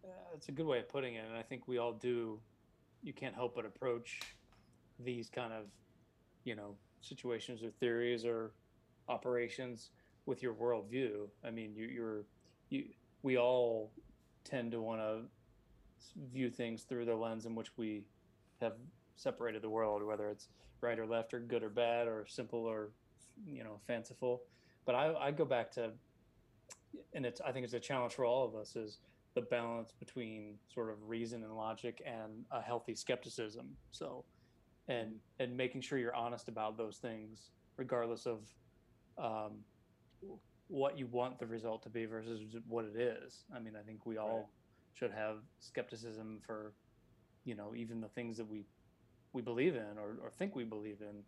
uh, that's a good way of putting it. And I think we all do, you can't help but approach these kind of, you know, situations or theories or operations with your worldview. I mean, you, you're, you, we all tend to want to view things through the lens in which we have separated the world, whether it's right or left or good or bad or simple or, you know, fanciful. But I, I go back to, and it's, I think it's a challenge for all of us, is the balance between sort of reason and logic and a healthy skepticism. So, and, and making sure you're honest about those things, regardless of, um, what you want the result to be versus what it is. I mean, I think we all right. should have skepticism for, you know, even the things that we we believe in or, or think we believe in,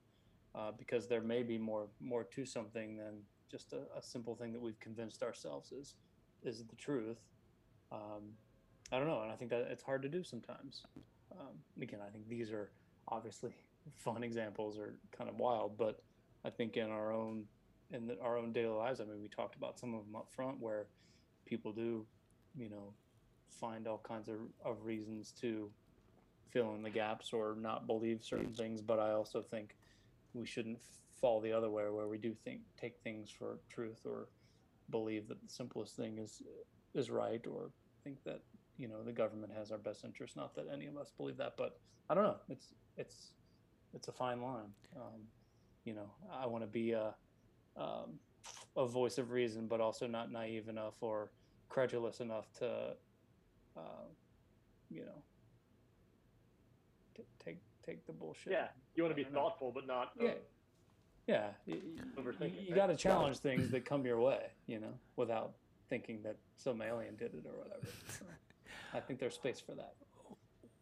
uh, because there may be more more to something than just a, a simple thing that we've convinced ourselves is is the truth. Um, I don't know, and I think that it's hard to do sometimes. Um, again, I think these are obviously fun examples or kind of wild, but I think in our own in the, our own daily lives, I mean, we talked about some of them up front where people do, you know, find all kinds of, of reasons to fill in the gaps or not believe certain things, but I also think we shouldn't fall the other way where we do think take things for truth or believe that the simplest thing is is right, or think that, you know, the government has our best interest. Not that any of us believe that, but I don't know. It's it's it's a fine line. Um, you know, I want to be a um, a voice of reason, but also not naive enough or credulous enough to, uh, you know, t- take take the bullshit. Yeah, you want to be thoughtful, know. but not. Uh, yeah. Yeah, you got to challenge things that come your way, you know, without thinking that some alien did it or whatever. So I think there's space for that.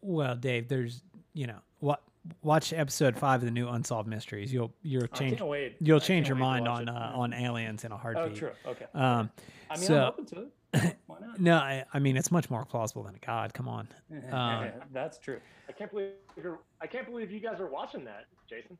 Well, Dave, there's, you know, what watch episode five of the new Unsolved Mysteries. You'll you'll change you'll change your mind on uh, on aliens in a heartbeat. Oh, true. Okay. Um, I mean, so, I'm open to it. Why not? No, I, I mean it's much more plausible than a god. Come on. Um, That's true. I can't believe you're, I can't believe you guys are watching that, Jason.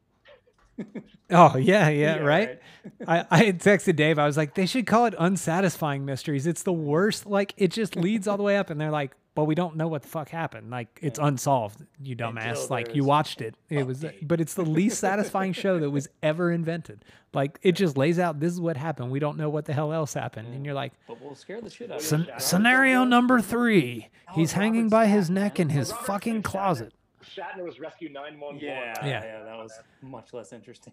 Oh yeah, yeah, yeah right. right. I, I had texted Dave. I was like, they should call it Unsatisfying Mysteries. It's the worst. Like, it just leads all the way up, and they're like, "But we don't know what the fuck happened. Like, it's yeah. unsolved. You dumbass. Like, you watched it. It was, but it's the least satisfying show that was ever invented. Like, it just lays out this is what happened. We don't know what the hell else happened, and you're like, but we'll scare the shit out of you. Scenario number three: He's hanging by his neck in his fucking closet. Shatner was Rescue nine one one. Yeah, yeah, yeah, that was much less interesting.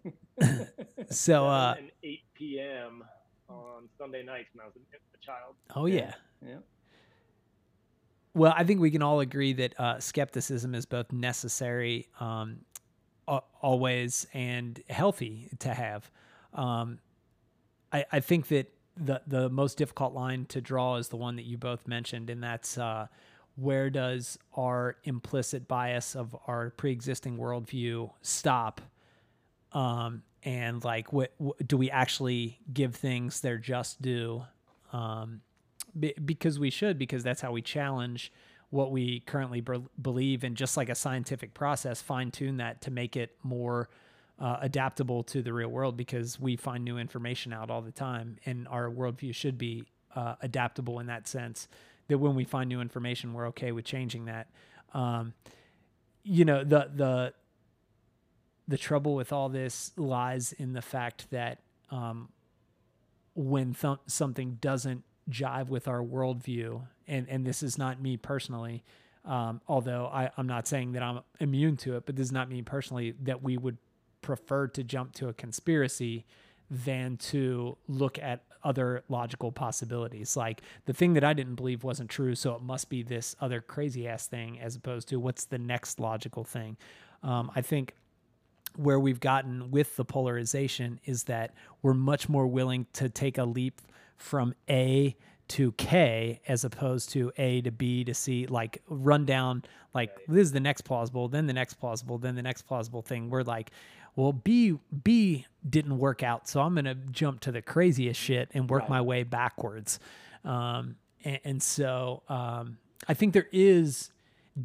So, uh, and eight p.m. on Sunday nights when I was a child. Oh yeah, yeah. yeah. Well, I think we can all agree that uh, skepticism is both necessary, um, always, and healthy to have. Um, I, I think that the the most difficult line to draw is the one that you both mentioned, and that's. Uh, Where does our implicit bias of our pre-existing worldview stop? Um, and like, what, what do we actually give things their just due? Um, be, because we should, because that's how we challenge what we currently be- believe. And just like a scientific process, fine tune that to make it more uh, adaptable to the real world, because we find new information out all the time, and our worldview should be uh, adaptable in that sense. That when we find new information, we're okay with changing that. Um, you know, the the the trouble with all this lies in the fact that um, when th- something doesn't jive with our worldview, and, and this is not me personally, um, although I, I'm not saying that I'm immune to it, but this is not me personally, that we would prefer to jump to a conspiracy than to look at other logical possibilities. Like, the thing that I didn't believe wasn't true, so it must be this other crazy ass thing, as opposed to what's the next logical thing. Um, I think where we've gotten with the polarization is that we're much more willing to take a leap from A to K as opposed to A to B to C, like run down, like right. This is the next plausible, then the next plausible, then the next plausible thing. We're like, well, B B didn't work out, so I'm going to jump to the craziest shit and work right. my way backwards. Um, and, and so um, I think there is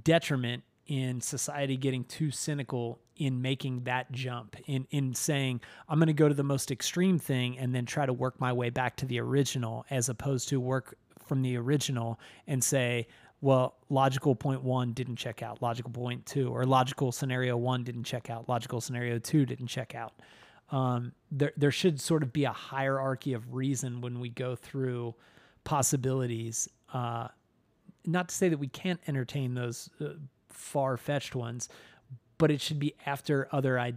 detriment in society getting too cynical in making that jump, in, in saying, I'm going to go to the most extreme thing and then try to work my way back to the original, as opposed to work from the original and say, well, logical point one didn't check out, logical point two, or logical scenario one didn't check out, logical scenario two didn't check out. Um, there, there should sort of be a hierarchy of reason when we go through possibilities. Uh, not to say that we can't entertain those uh, far-fetched ones, but it should be after other I-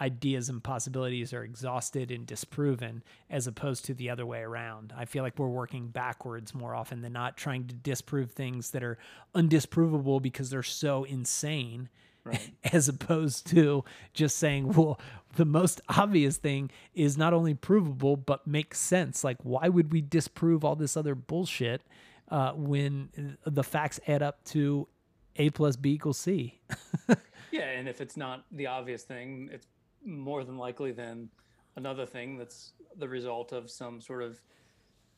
ideas and possibilities are exhausted and disproven, as opposed to the other way around. I feel like we're working backwards more often than not, trying to disprove things that are undisprovable because they're so insane, right. as opposed to just saying, well, the most obvious thing is not only provable, but makes sense. Like, why would we disprove all this other bullshit uh, when the facts add up to A plus B equals C? Yeah, and if it's not the obvious thing, it's more than likely then another thing that's the result of some sort of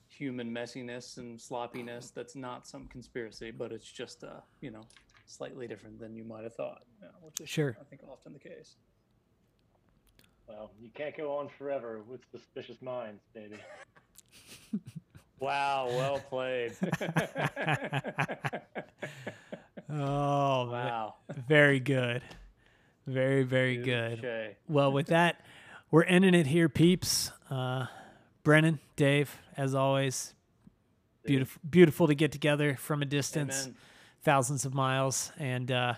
human messiness and sloppiness that's not some conspiracy, but it's just, uh, you know, slightly different than you might have thought, you know, which is, sure. I think, often the case. Well, you can't go on forever with suspicious minds, baby. Wow, well played. Oh, wow. Very good. Very, very good. Okay. Well, with that, we're ending it here, peeps. Uh, Brennan, Dave, as always, beautiful, beautiful to get together from a distance, Amen. thousands of miles, and uh,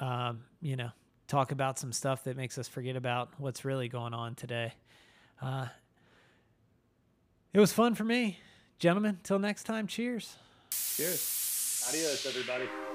um, you know, talk about some stuff that makes us forget about what's really going on today. Uh, it was fun for me, gentlemen. Till next time, cheers. Cheers. Adios, everybody.